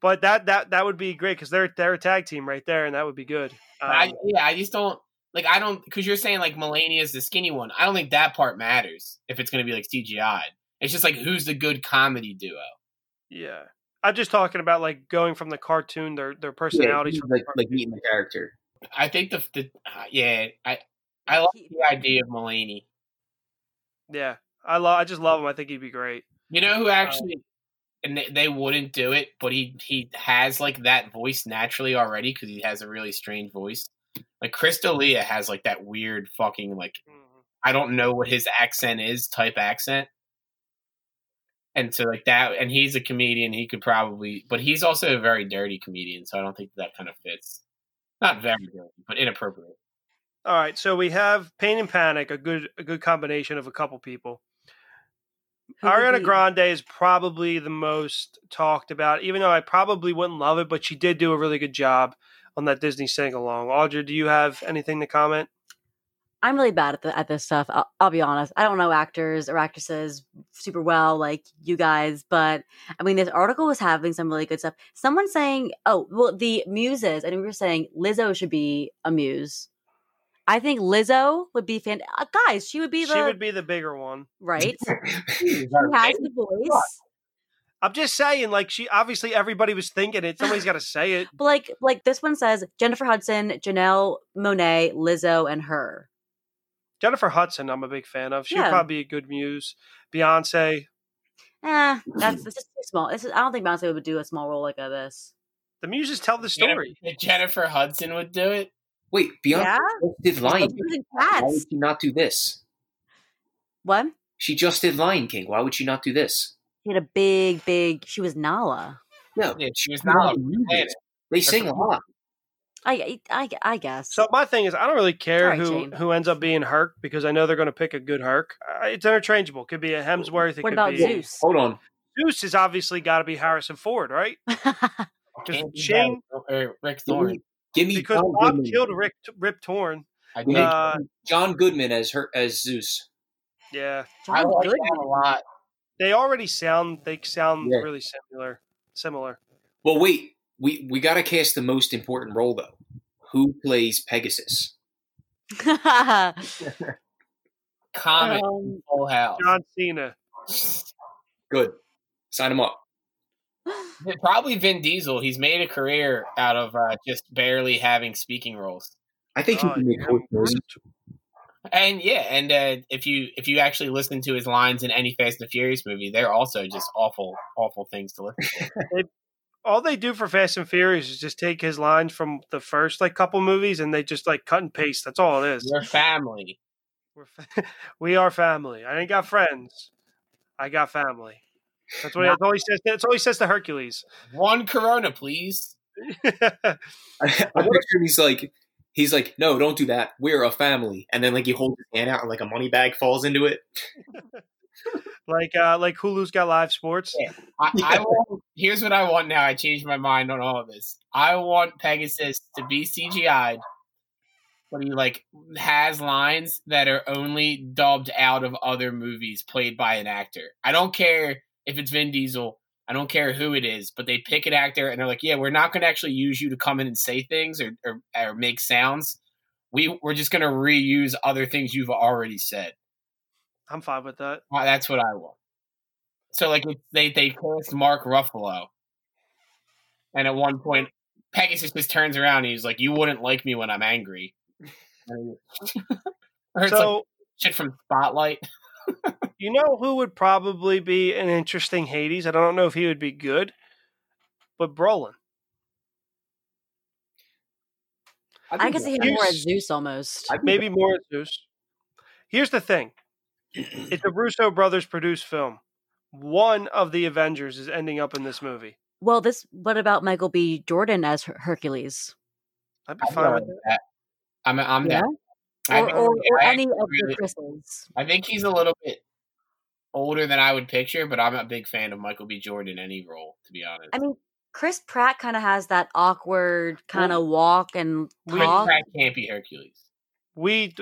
But that would be great because they're a tag team right there, and that would be good. I just don't. Like, I don't, because you're saying, like, Mulaney is the skinny one. I don't think that part matters if it's going to be, like, CGI'd. It's just, like, who's the good comedy duo? Yeah. I'm just talking about, like, going from the cartoon, their personalities. Yeah, like meeting the character. I think I love the idea of Mulaney. Yeah. I just love him. I think he'd be great. You know who actually, and they wouldn't do it, but he has, like, that voice naturally already because he has a really strange voice. Like, Chris D'Elia has, like, that weird fucking, like, I don't know what his accent is type accent. And so, like, that, and he's a comedian, he could probably, but he's also a very dirty comedian, so I don't think that kind of fits. Not very dirty, but inappropriate. All right, so we have Pain and Panic, a good combination of a couple people. Ariana Grande is probably the most talked about, even though I probably wouldn't love it, but she did do a really good job on that Disney sing-along. Audra, do you have anything to comment? I'm really bad at this stuff. I'll be honest. I don't know actors or actresses super well like you guys, but I mean, this article was having some really good stuff. Someone saying, oh, well, the muses, and we were saying Lizzo should be a muse. I think Lizzo would be fantastic. Guys, she would be the bigger one. Right? She has the voice. I'm just saying, like, she obviously everybody was thinking it. Somebody's got to say it. But like this one says, Jennifer Hudson, Janelle Monáe, Lizzo, and her. Jennifer Hudson, I'm a big fan of. She'd probably be a good muse. Beyonce. That's just too small. I don't think Beyonce would do a small role like this. The muses tell the story. Jennifer Huston would do it. Wait, Beyonce did Lion King. Why would she not do this? What? She just did Lion King. Why would she not do this? She had a big. She was Nala. No, yeah, she was Nala. They sing a lot. I guess. So my thing is, I don't really care who ends up being Herc because I know they're going to pick a good Herc. It's interchangeable. It could be a Hemsworth. It could be Zeus? Hold on. Zeus has obviously got to be Harrison Ford, right? Shane, Rick Thorne. Give me because John Bob Goodman. Killed Rip Torn. John Goodman as Zeus. Yeah, I like that a lot. They already sound really similar. Well, wait, we got to cast the most important role, though. Who plays Pegasus? Comet. Oh, hell. John Cena. Good. Sign him up. Probably Vin Diesel. He's made a career out of just barely having speaking roles. I think he can make voice. And if you actually listen to his lines in any Fast and Furious movie, they're also just awful, awful things to listen to. All they do for Fast and Furious is just take his lines from the first couple movies and they just cut and paste. That's all it is. We're family. We are family. I ain't got friends. I got family. That's what he always says. That's all he says to Hercules. One Corona, please. I'm sure he's like, no, don't do that. We're a family. And then he holds his hand out and a money bag falls into it. like Hulu's got live sports. Yeah. I want, here's what I want now. I changed my mind on all of this. I want Pegasus to be CGI'd, but he has lines that are only dubbed out of other movies played by an actor. I don't care if it's Vin Diesel. I don't care who it is, but they pick an actor and they're like, yeah, we're not going to actually use you to come in and say things or make sounds. We're just going to reuse other things you've already said. I'm fine with that. That's what I want. So like they cast Mark Ruffalo, and at one point Pegasus just turns around and he's like, "You wouldn't like me when I'm angry." Or it's so, like shit from Spotlight. You know who would probably be an interesting Hades? I don't know if he would be good, but Brolin. I could see him more as Zeus almost. Maybe more as Zeus. Here's the thing. It's a Russo brothers produced film. One of the Avengers is ending up in this movie. Well, what about Michael B. Jordan as Hercules? I'd be fine with that. I'm yeah. Down. Or any of the Chris's. I think he's a little bit older than I would picture, but I'm a big fan of Michael B. Jordan in any role, to be honest. I mean, Chris Pratt kind of has that awkward kind of walk and talk. Chris Pratt can't be Hercules.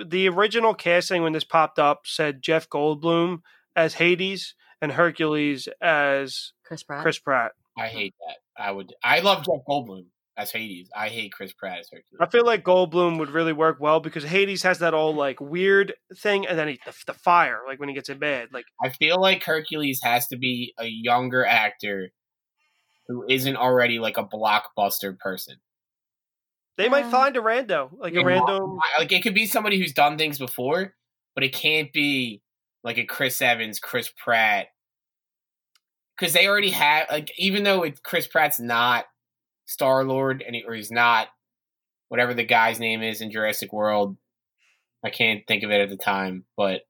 The original casting when this popped up said Jeff Goldblum as Hades and Hercules as Chris Pratt. I hate that. I love Jeff Goldblum as Hades. I hate Chris Pratt as Hercules. I feel like Goldblum would really work well because Hades has that old like weird thing, and then the fire like when he gets in bed. Like I feel like Hercules has to be a younger actor who isn't already like a blockbuster person. They might find a rando, like it could be somebody who's done things before, but it can't be like a Chris Evans, Chris Pratt, because they already have like even though Chris Pratt's not Star-Lord and he's not whatever the guy's name is in Jurassic World, I can't think of it at the time, but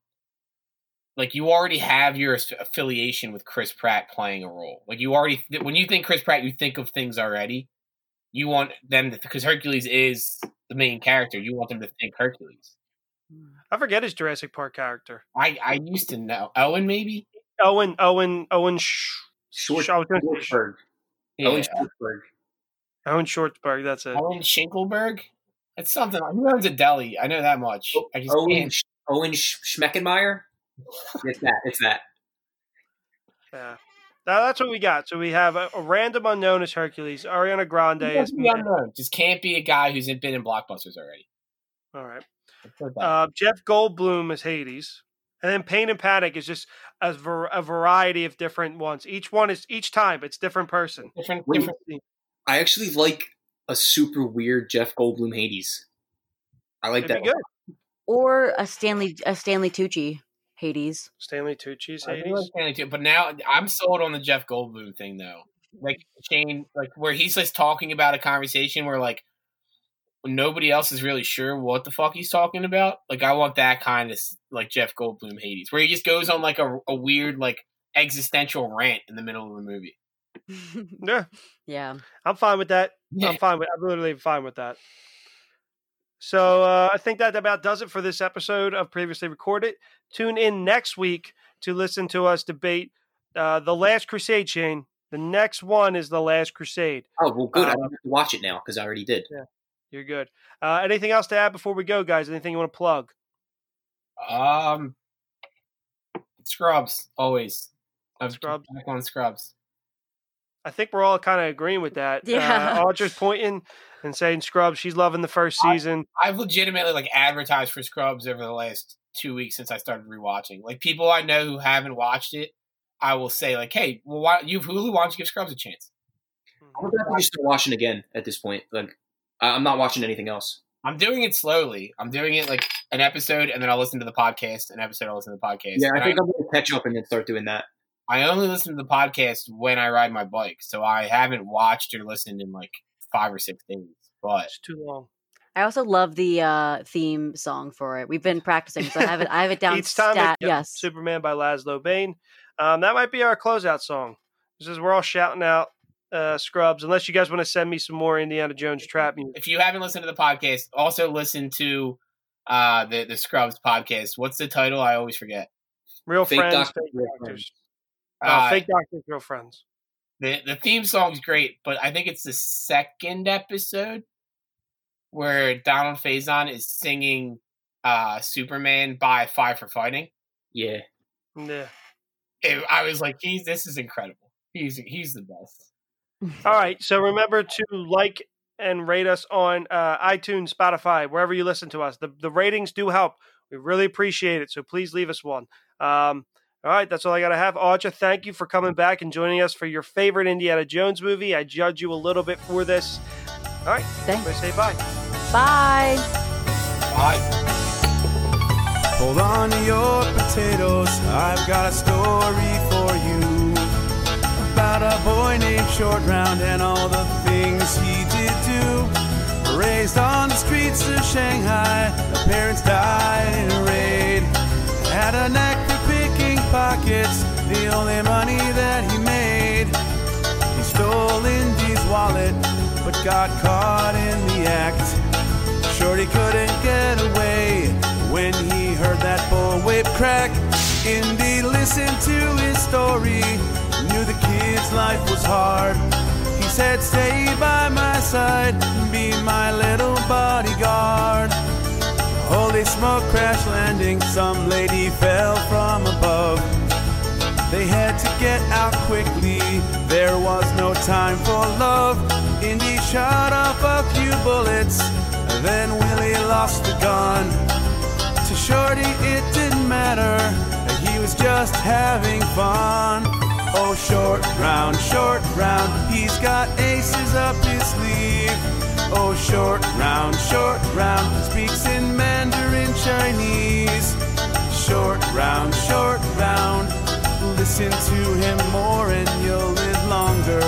like you already have your affiliation with Chris Pratt playing a role. Like you already, when you think Chris Pratt, you think of things already. You want them to, because Hercules is the main character. You want them to think Hercules. I forget his Jurassic Park character. I used to know Owen, maybe Owen Schwartzberg. Yeah. Owen Schwartzberg. That's it. Owen Schinkelberg. It's something. Who owns a deli? I know that much. I just Owen Schmeckenmeyer. It's that. Yeah. Now that's what we got. So we have a random unknown as Hercules. Ariana Grande is unknown. Just can't be a guy who's been in blockbusters already. All right. Jeff Goldblum is Hades, and then Pain and Panic is just a variety of different ones. Each time it's different person. Different. I actually like a super weird Jeff Goldblum Hades. I like that. Be good. Or a Stanley Tucci. Hades. Stanley Tucci's Hades. Like Stanley Tucci, but now I'm sold on the Jeff Goldblum thing, though. Like Shane, like where he's just talking about a conversation where like nobody else is really sure what the fuck he's talking about. Like I want that kind of like Jeff Goldblum Hades, where he just goes on like a weird like existential rant in the middle of the movie. Yeah. I'm fine with that. Yeah. I'm literally fine with that. So I think that about does it for this episode of Previously Recorded. Tune in next week to listen to us debate The Last Crusade, Shane. The next one is The Last Crusade. Oh, well, good. I don't have to watch it now because I already did. Yeah, you're good. Anything else to add before we go, guys? Anything you want to plug? Scrubs, always. Scrubs. Back on Scrubs. I think we're all kind of agreeing with that. Yeah. Audra's pointing and saying Scrubs. She's loving the first season. I've legitimately like advertised for Scrubs over the last 2 weeks since I started rewatching. Like people I know who haven't watched it, I will say like, "Hey, well, why don't you give Scrubs a chance?" I'm just watching again at this point. Like I'm not watching anything else. I'm doing it slowly. I'm doing it like an episode, and then I'll listen to the podcast. An episode, I'll listen to the podcast. Yeah, I think I'm going to catch up and then start doing that. I only listen to the podcast when I ride my bike, so I haven't watched or listened in like 5 or 6 days. But it's too long. I also love the theme song for it. We've been practicing, so I have it down. Each time, yes, Superman by Laszlo Bain. That might be our closeout song. This is we're all shouting out Scrubs. Unless you guys want to send me some more Indiana Jones trap music. If you haven't listened to the podcast, also listen to the Scrubs podcast. What's the title? I always forget. Real Fake Friends, Fake Doctors. Fake Doctors, Real Friends. The theme song's great, but I think it's the second episode where Donald Faison is singing Superman by Five for Fighting. Yeah. I was like, this is incredible. He's the best. All right, so remember to like and rate us on iTunes, Spotify, wherever you listen to us. The ratings do help. We really appreciate it, so please leave us one. All right, that's all I got to have. Audra, thank you for coming back and joining us for your favorite Indiana Jones movie. I judge you a little bit for this. All right, thanks. Everybody say bye. Bye. Bye. Hold on to your potatoes. I've got a story for you about a boy named Short Round and all the things he did do. Raised on the streets of Shanghai, the parents died in a raid. Had a knack for pockets, the only money that he made. He stole Indy's wallet, but got caught in the act. Shorty couldn't get away when he heard that bull whip crack. Indy listened to his story, knew the kid's life was hard. He said, stay by my side, be my little bodyguard. Holy smoke, crash landing, some lady fell from above. They had to get out quickly, there was no time for love. Indy shot off a few bullets, then Willie lost the gun. To Shorty it didn't matter, he was just having fun. Oh, Short Round, he's got aces up his sleeve. Oh, Short Round, speaks in Mandarin Chinese. Short Round, listen to him more and you'll live longer.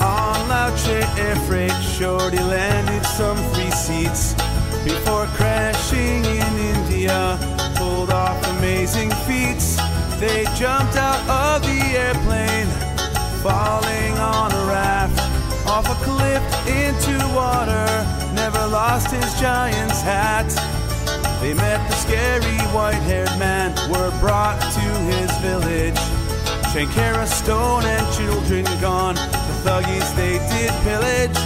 On Laoche Air Freight, Shorty landed some free seats before crashing in India, pulled off amazing feats. They jumped out of the airplane, falling on a raft, off a cliff into water, never lost his giant's hat. They met the scary white-haired man, were brought to his village. Shankara, stone and children gone, the thuggies they did pillage.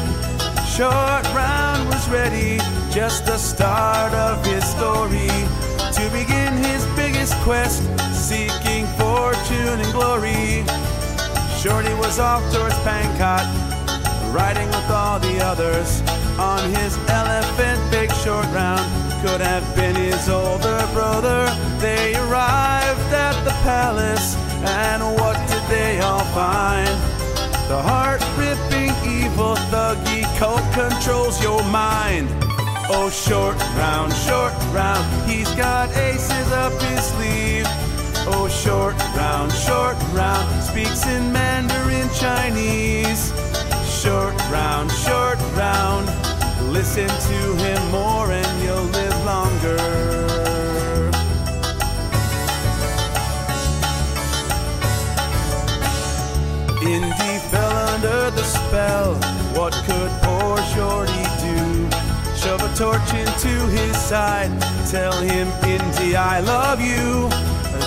Short Round was ready, just the start of his story, to begin his biggest quest, seeking fortune and glory. Shorty was off towards Pankot, riding with all the others on his elephant. Big Short Round could have been his older brother. They arrived at the palace, and what did they all find? The heart-ripping evil thuggy cult controls your mind. Oh, Short Round, he's got aces up his sleeve. Oh, Short Round, speaks in Mandarin Chinese. Short Round, listen to him more and you'll live longer. Indy fell under the spell, what could poor Shorty do? Shove a torch into his side, tell him, Indy, I love you.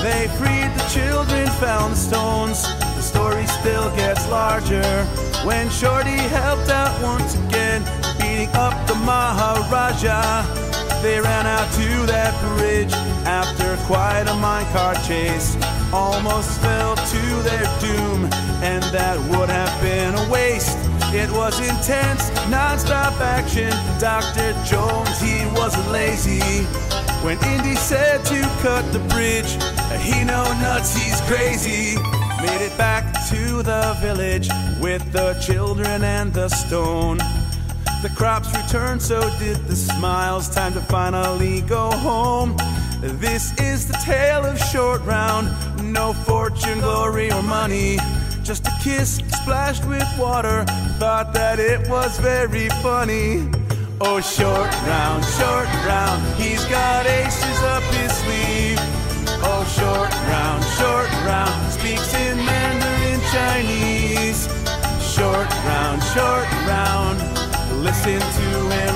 They freed the children, found the stones. The story still gets larger when Shorty helped out once again, beating up the Maharaja. They ran out to that bridge after quite a minecart chase, almost fell to their doom, and that would have been a waste. It was intense, non-stop action. Dr. Jones, he wasn't lazy. When Indy said to cut the bridge, he no nuts, he's crazy. Made it back to the village with the children and the stone. The crops returned, so did the smiles. Time to finally go home. This is the tale of Short Round. No fortune, glory, or money. Just a kiss splashed with water. Thought that it was very funny. Oh, Short Round, he's got aces up his sleeve. Oh, Short Round, speaks in Mandarin Chinese. Short Round, listen to him.